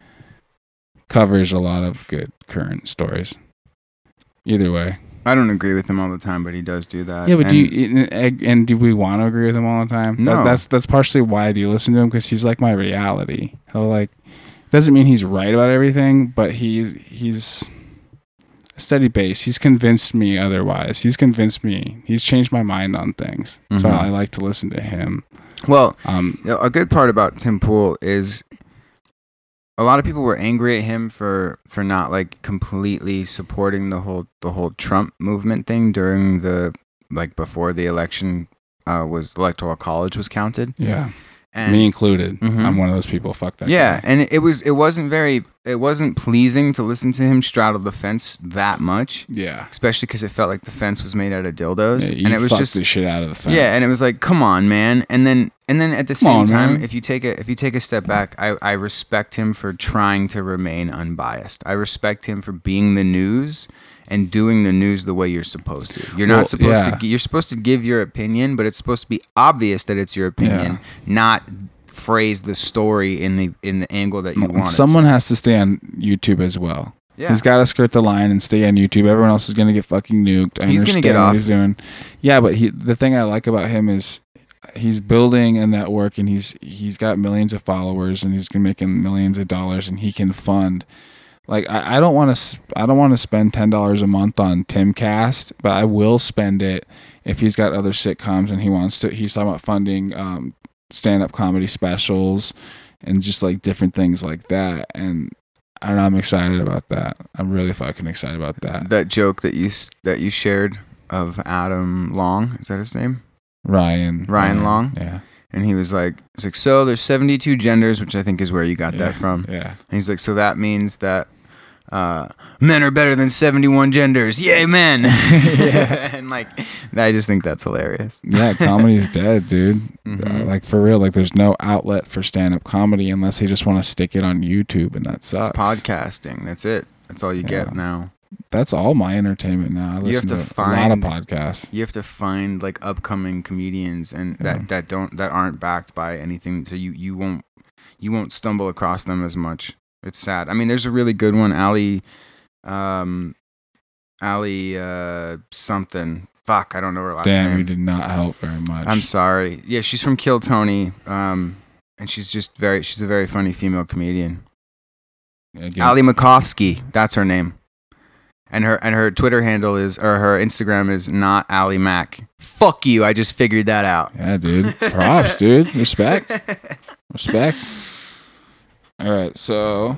covers a lot of good current stories. Either way, I don't agree with him all the time, but he does do that. Yeah, but and do you and, and do we want to agree with him all the time? No, that, that's that's partially why I do listen to him, because he's like my reality. He'll like doesn't mean he's right about everything, but he's he's a steady base. He's convinced me otherwise. He's convinced me. He's changed my mind on things. Mm-hmm. So I like to listen to him. Well, um, a good part about Tim Pool is a lot of people were angry at him for, for not like completely supporting the whole the whole Trump movement thing during the like before the election uh, was electoral college was counted. Yeah. And, me included. Mm-hmm. I'm one of those people. Fuck that. Yeah, guy. And it was it wasn't very it wasn't pleasing to listen to him straddle the fence that much. Yeah, especially because it felt like the fence was made out of dildos, yeah, you and it was just the shit out of the fence. Yeah, and it was like, come on, man. And then and then at the come same on, time, man. if you take a if you take a step back, I, I respect him for trying to remain unbiased. I respect him for being the news and doing the news the way you're supposed to. You're well, not supposed yeah. to. You're supposed to give your opinion, but it's supposed to be obvious that it's your opinion, yeah. not phrase the story in the in the angle that you well, want. Someone it to. has to stay on YouTube as well. Yeah. He's got to skirt the line and stay on YouTube. Everyone else is going to get fucking nuked. I he's going to get off. He's doing. Yeah, but he, the thing I like about him is he's building a network, and he's he's got millions of followers, and he's going to make millions of dollars, and he can fund. Like I don't want to, I don't want to spend ten dollars a month on Timcast, but I will spend it if he's got other sitcoms and he wants to. He's talking about funding um, stand-up comedy specials and just like different things like that. And I don't know, I'm excited about that. I'm really fucking excited about that. That joke that you that you shared of Adam Long, is that his name? Ryan. Ryan yeah, Long. Yeah. And he was like, was like, so there's seventy-two genders, which I think is where you got yeah, that from. Yeah. And he's like, so that means that. Uh, men are better than seventy-one genders. Yay, men! Yeah. And like, I just think that's hilarious. Yeah, comedy's dead, dude. Mm-hmm. Uh, like for real, like there's no outlet for stand-up comedy unless they just want to stick it on YouTube, and that sucks. It's podcasting. That's it. That's all you yeah. get now. That's all my entertainment now. I listen you have to, to find, a lot of podcasts. You have to find like upcoming comedians and yeah. that that don't that aren't backed by anything, so you you won't you won't stumble across them as much. It's sad. I mean, there's a really good one, Ali, um, Ali uh, something. Fuck, I don't know her last Damn, name. Damn, you did not help very much. I'm sorry. Yeah, she's from Kill Tony, um, and she's just very. She's a very funny female comedian. Again. Ali Macofsky, that's her name, and her and her Twitter handle is or her Instagram is not Ali Mac. Fuck you! I just figured that out. Yeah, dude. Props, dude. Respect. Respect. All right, so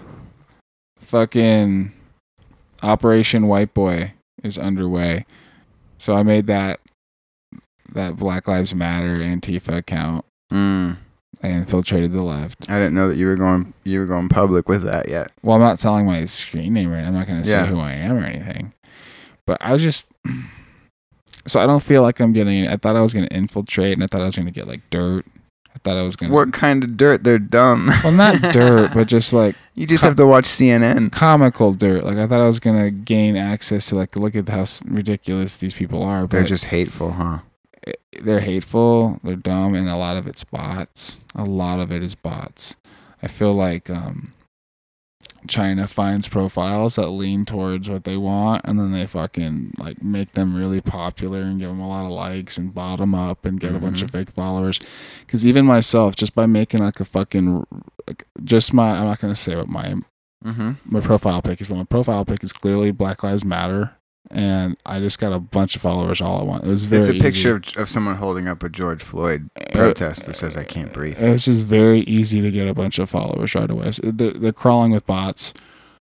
fucking Operation White Boy is underway. So I made that that Black Lives Matter Antifa account mm. and infiltrated the left. I didn't know that you were going you were going public with that yet. Well, I'm not telling my screen name right now. I'm not going to yeah. say who I am or anything. But I was just so I don't feel like I'm getting. I thought I was going to infiltrate, and I thought I was going to get like dirt. I thought I was gonna. What kind of dirt? They're dumb. Well, not dirt, but just like you just com- have to watch C N N. Comical dirt. Like I thought I was gonna gain access to like look at how ridiculous these people are. But they're just hateful, huh? It, they're hateful. They're dumb, and a lot of it's bots. A lot of it is bots. I feel like um, China finds profiles that lean towards what they want, and then they fucking like make them really popular and give them a lot of likes and bottom up and get mm-hmm. a bunch of fake followers. Because even myself, just by making like a fucking, like, just my, I'm not gonna say what my mm-hmm. my profile pic is, but my profile pic is clearly Black Lives Matter, and I just got a bunch of followers all at once. It was very It's a picture easy. of someone holding up a George Floyd protest uh, that says I can't breathe. It's just very easy to get a bunch of followers right away. So they're, they're crawling with bots.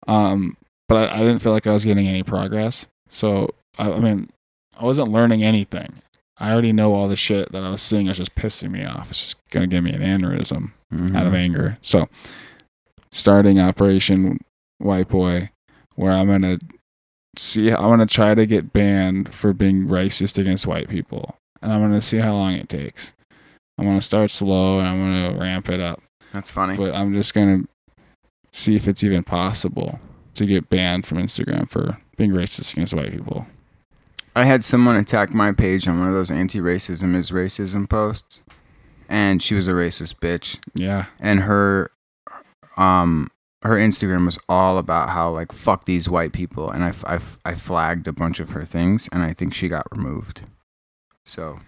Um, but I, I didn't feel like I was getting any progress. So, I, I mean, I wasn't learning anything. I already know all the shit that I was seeing. It's just pissing me off. It's just going to give me an aneurysm mm-hmm. out of anger. So, starting Operation White Boy, where I'm going to see, I'm going to try to get banned for being racist against white people, and I'm going to see how long it takes. I'm going to start slow, and I'm going to ramp it up. That's funny. But I'm just going to see if it's even possible to get banned from Instagram for being racist against white people. I had someone attack my page on one of those anti-racism is racism posts, and she was a racist bitch. Yeah. And her, um... her Instagram was all about how, like, fuck these white people. And I, I, I flagged a bunch of her things, and I think she got removed. So.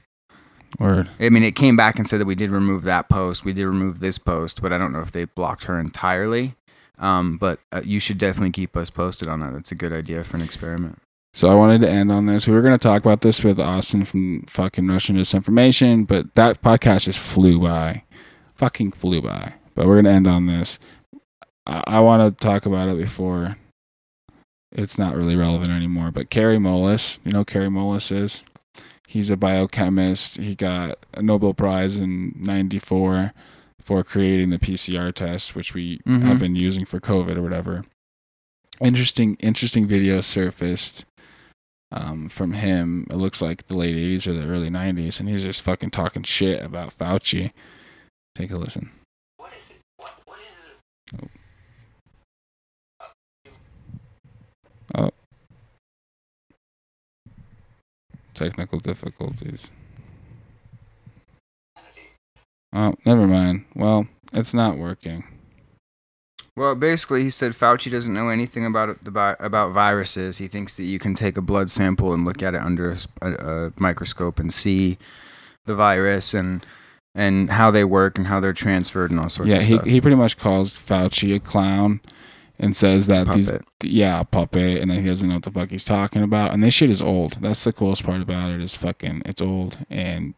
Word. I mean, it came back and said that we did remove that post. We did remove this post, but I don't know if they blocked her entirely. Um, but uh, you should definitely keep us posted on that. That's a good idea for an experiment. So I wanted to end on this. We were going to talk about this with Austin from fucking Russian Disinformation, but that podcast just flew by. Fucking flew by. But we're going to end on this. I want to talk about it before it's not really relevant anymore, but Kary Mullis, you know who Kary Mullis is? He's a biochemist. He got a Nobel Prize in ninety-four for creating the P C R test, which we mm-hmm. have been using for COVID or whatever. Interesting, interesting video surfaced um, from him. It looks like the late eighties or the early nineties, and he's just fucking talking shit about Fauci. Take a listen. What is it? What, what is it? Oh. Oh, technical difficulties. Oh, never mind. Well, it's not working. Well, basically, he said Fauci doesn't know anything about it, about viruses. He thinks that you can take a blood sample and look at it under a, a microscope and see the virus and and how they work and how they're transferred and all sorts yeah, of he, stuff. Yeah, he pretty much calls Fauci a clown. And says that puppet. these, yeah, puppet, and then he doesn't know what the fuck he's talking about. And this shit is old. That's the coolest part about it is fucking, it's old. And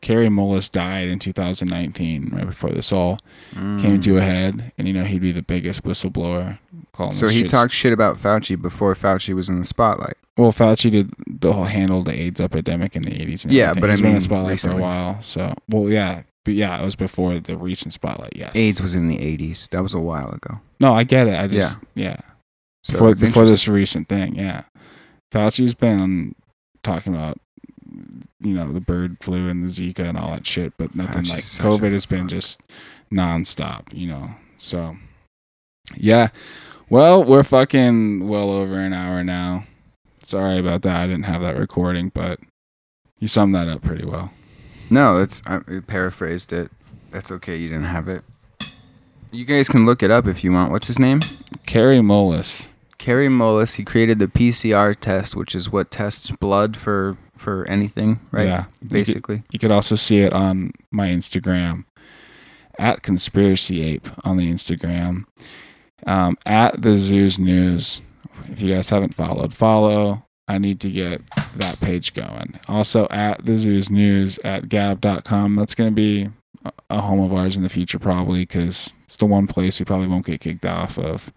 Kary Mullis died in two thousand nineteen, right before this all mm. came to a head. And you know, he'd be the biggest whistleblower. Calling so he shits. talked shit about Fauci before Fauci was in the spotlight. Well, Fauci did the whole handle the AIDS epidemic in the eighties. And yeah, everything. but he I mean, in the spotlight recently. for a while. So, well, yeah. But yeah, it was before the recent spotlight, yes. AIDS was in the eighties. That was a while ago. No, I get it. I just, yeah. yeah. So before, before this recent thing, yeah. Fauci's been talking about, you know, the bird flu and the Zika and all that shit, but nothing Fauci's like COVID has fuck. been just nonstop, you know. So, yeah. Well, we're fucking well over an hour now. Sorry about that. I didn't have that recording, but you summed that up pretty well. No, it's, I paraphrased it. That's okay. You didn't have it. You guys can look it up if you want. What's his name? Kary Mullis. Kary Mullis. He created the P C R test, which is what tests blood for, for anything, right? Yeah. Basically. You could, you could also see it on my Instagram, at ConspiracyApe on the Instagram, um, at The Zoo's News. If you guys haven't followed, follow. I need to get that page going. Also, at the Zoo's News at gab dot com. That's going to be a home of ours in the future, probably, because it's the one place we probably won't get kicked off of.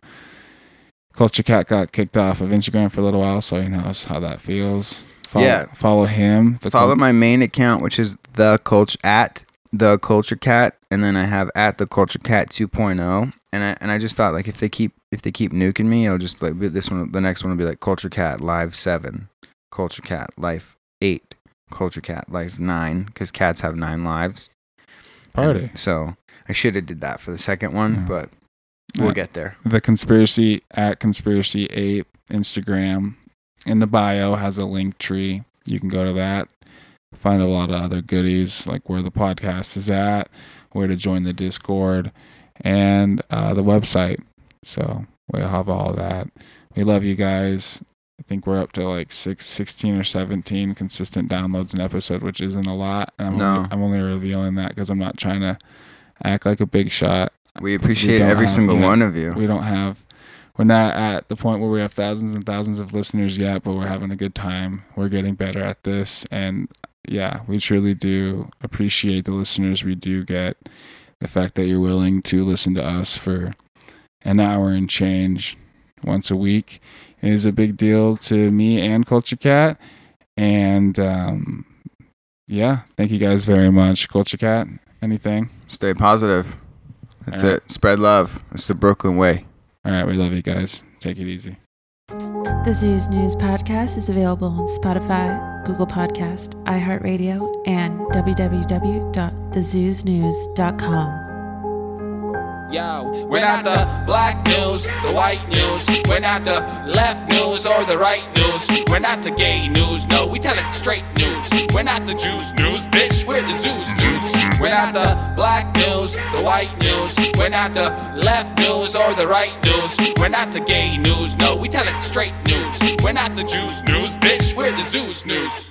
Culture Cat got kicked off of Instagram for a little while, so he knows how that feels. Follow, yeah. Follow him. Follow cult- my main account, which is the culture at the Culture Cat, and then I have at the Culture Cat two point oh. And I and I just thought, like, if they keep if they keep nuking me, I'll just like this one. The next one will be like Culture Cat Live seven, Culture Cat Life eight, Culture Cat Life nine, because cats have nine lives. Party. And so I should have did that for the second one, yeah. but we'll at, get there. The Conspiracy at Conspiracy Ape Instagram in the bio has a link tree. You can go to that. Find a lot of other goodies like where the podcast is at, where to join the Discord. And uh, the website. So We'll have all that. We love you guys. I think we're up to like six, sixteen or seventeen consistent downloads an episode, which isn't a lot. And I'm, no. only, I'm only revealing that because I'm not trying to act like a big shot. We appreciate we every have, single you know, one of you. We don't have, we're not at the point where we have thousands and thousands of listeners yet, but we're having a good time. We're getting better at this. And yeah, we truly do appreciate the listeners we do get. The fact that you're willing to listen to us for an hour and change once a week is a big deal to me and Culture Cat. And um, yeah, thank you guys very much. Culture Cat, anything? Stay positive. That's right. It. Spread love. It's the Brooklyn way. All right. We love you guys. Take it easy. The Zoo's News podcast is available on Spotify, Google Podcast, iHeartRadio, and w w w dot the zoos news dot com. Yo, we're not the black news, the white news. We're not the left news or the right news. We're not the gay news, no, we tell it straight news. We're not the Jews news, bitch, we're the Zoo's news. We're not the black news, the white news. We're not the left news or the right news. We're not the gay news, no, we tell it straight news. We're not the Jews news, bitch, we're the Zoo's news.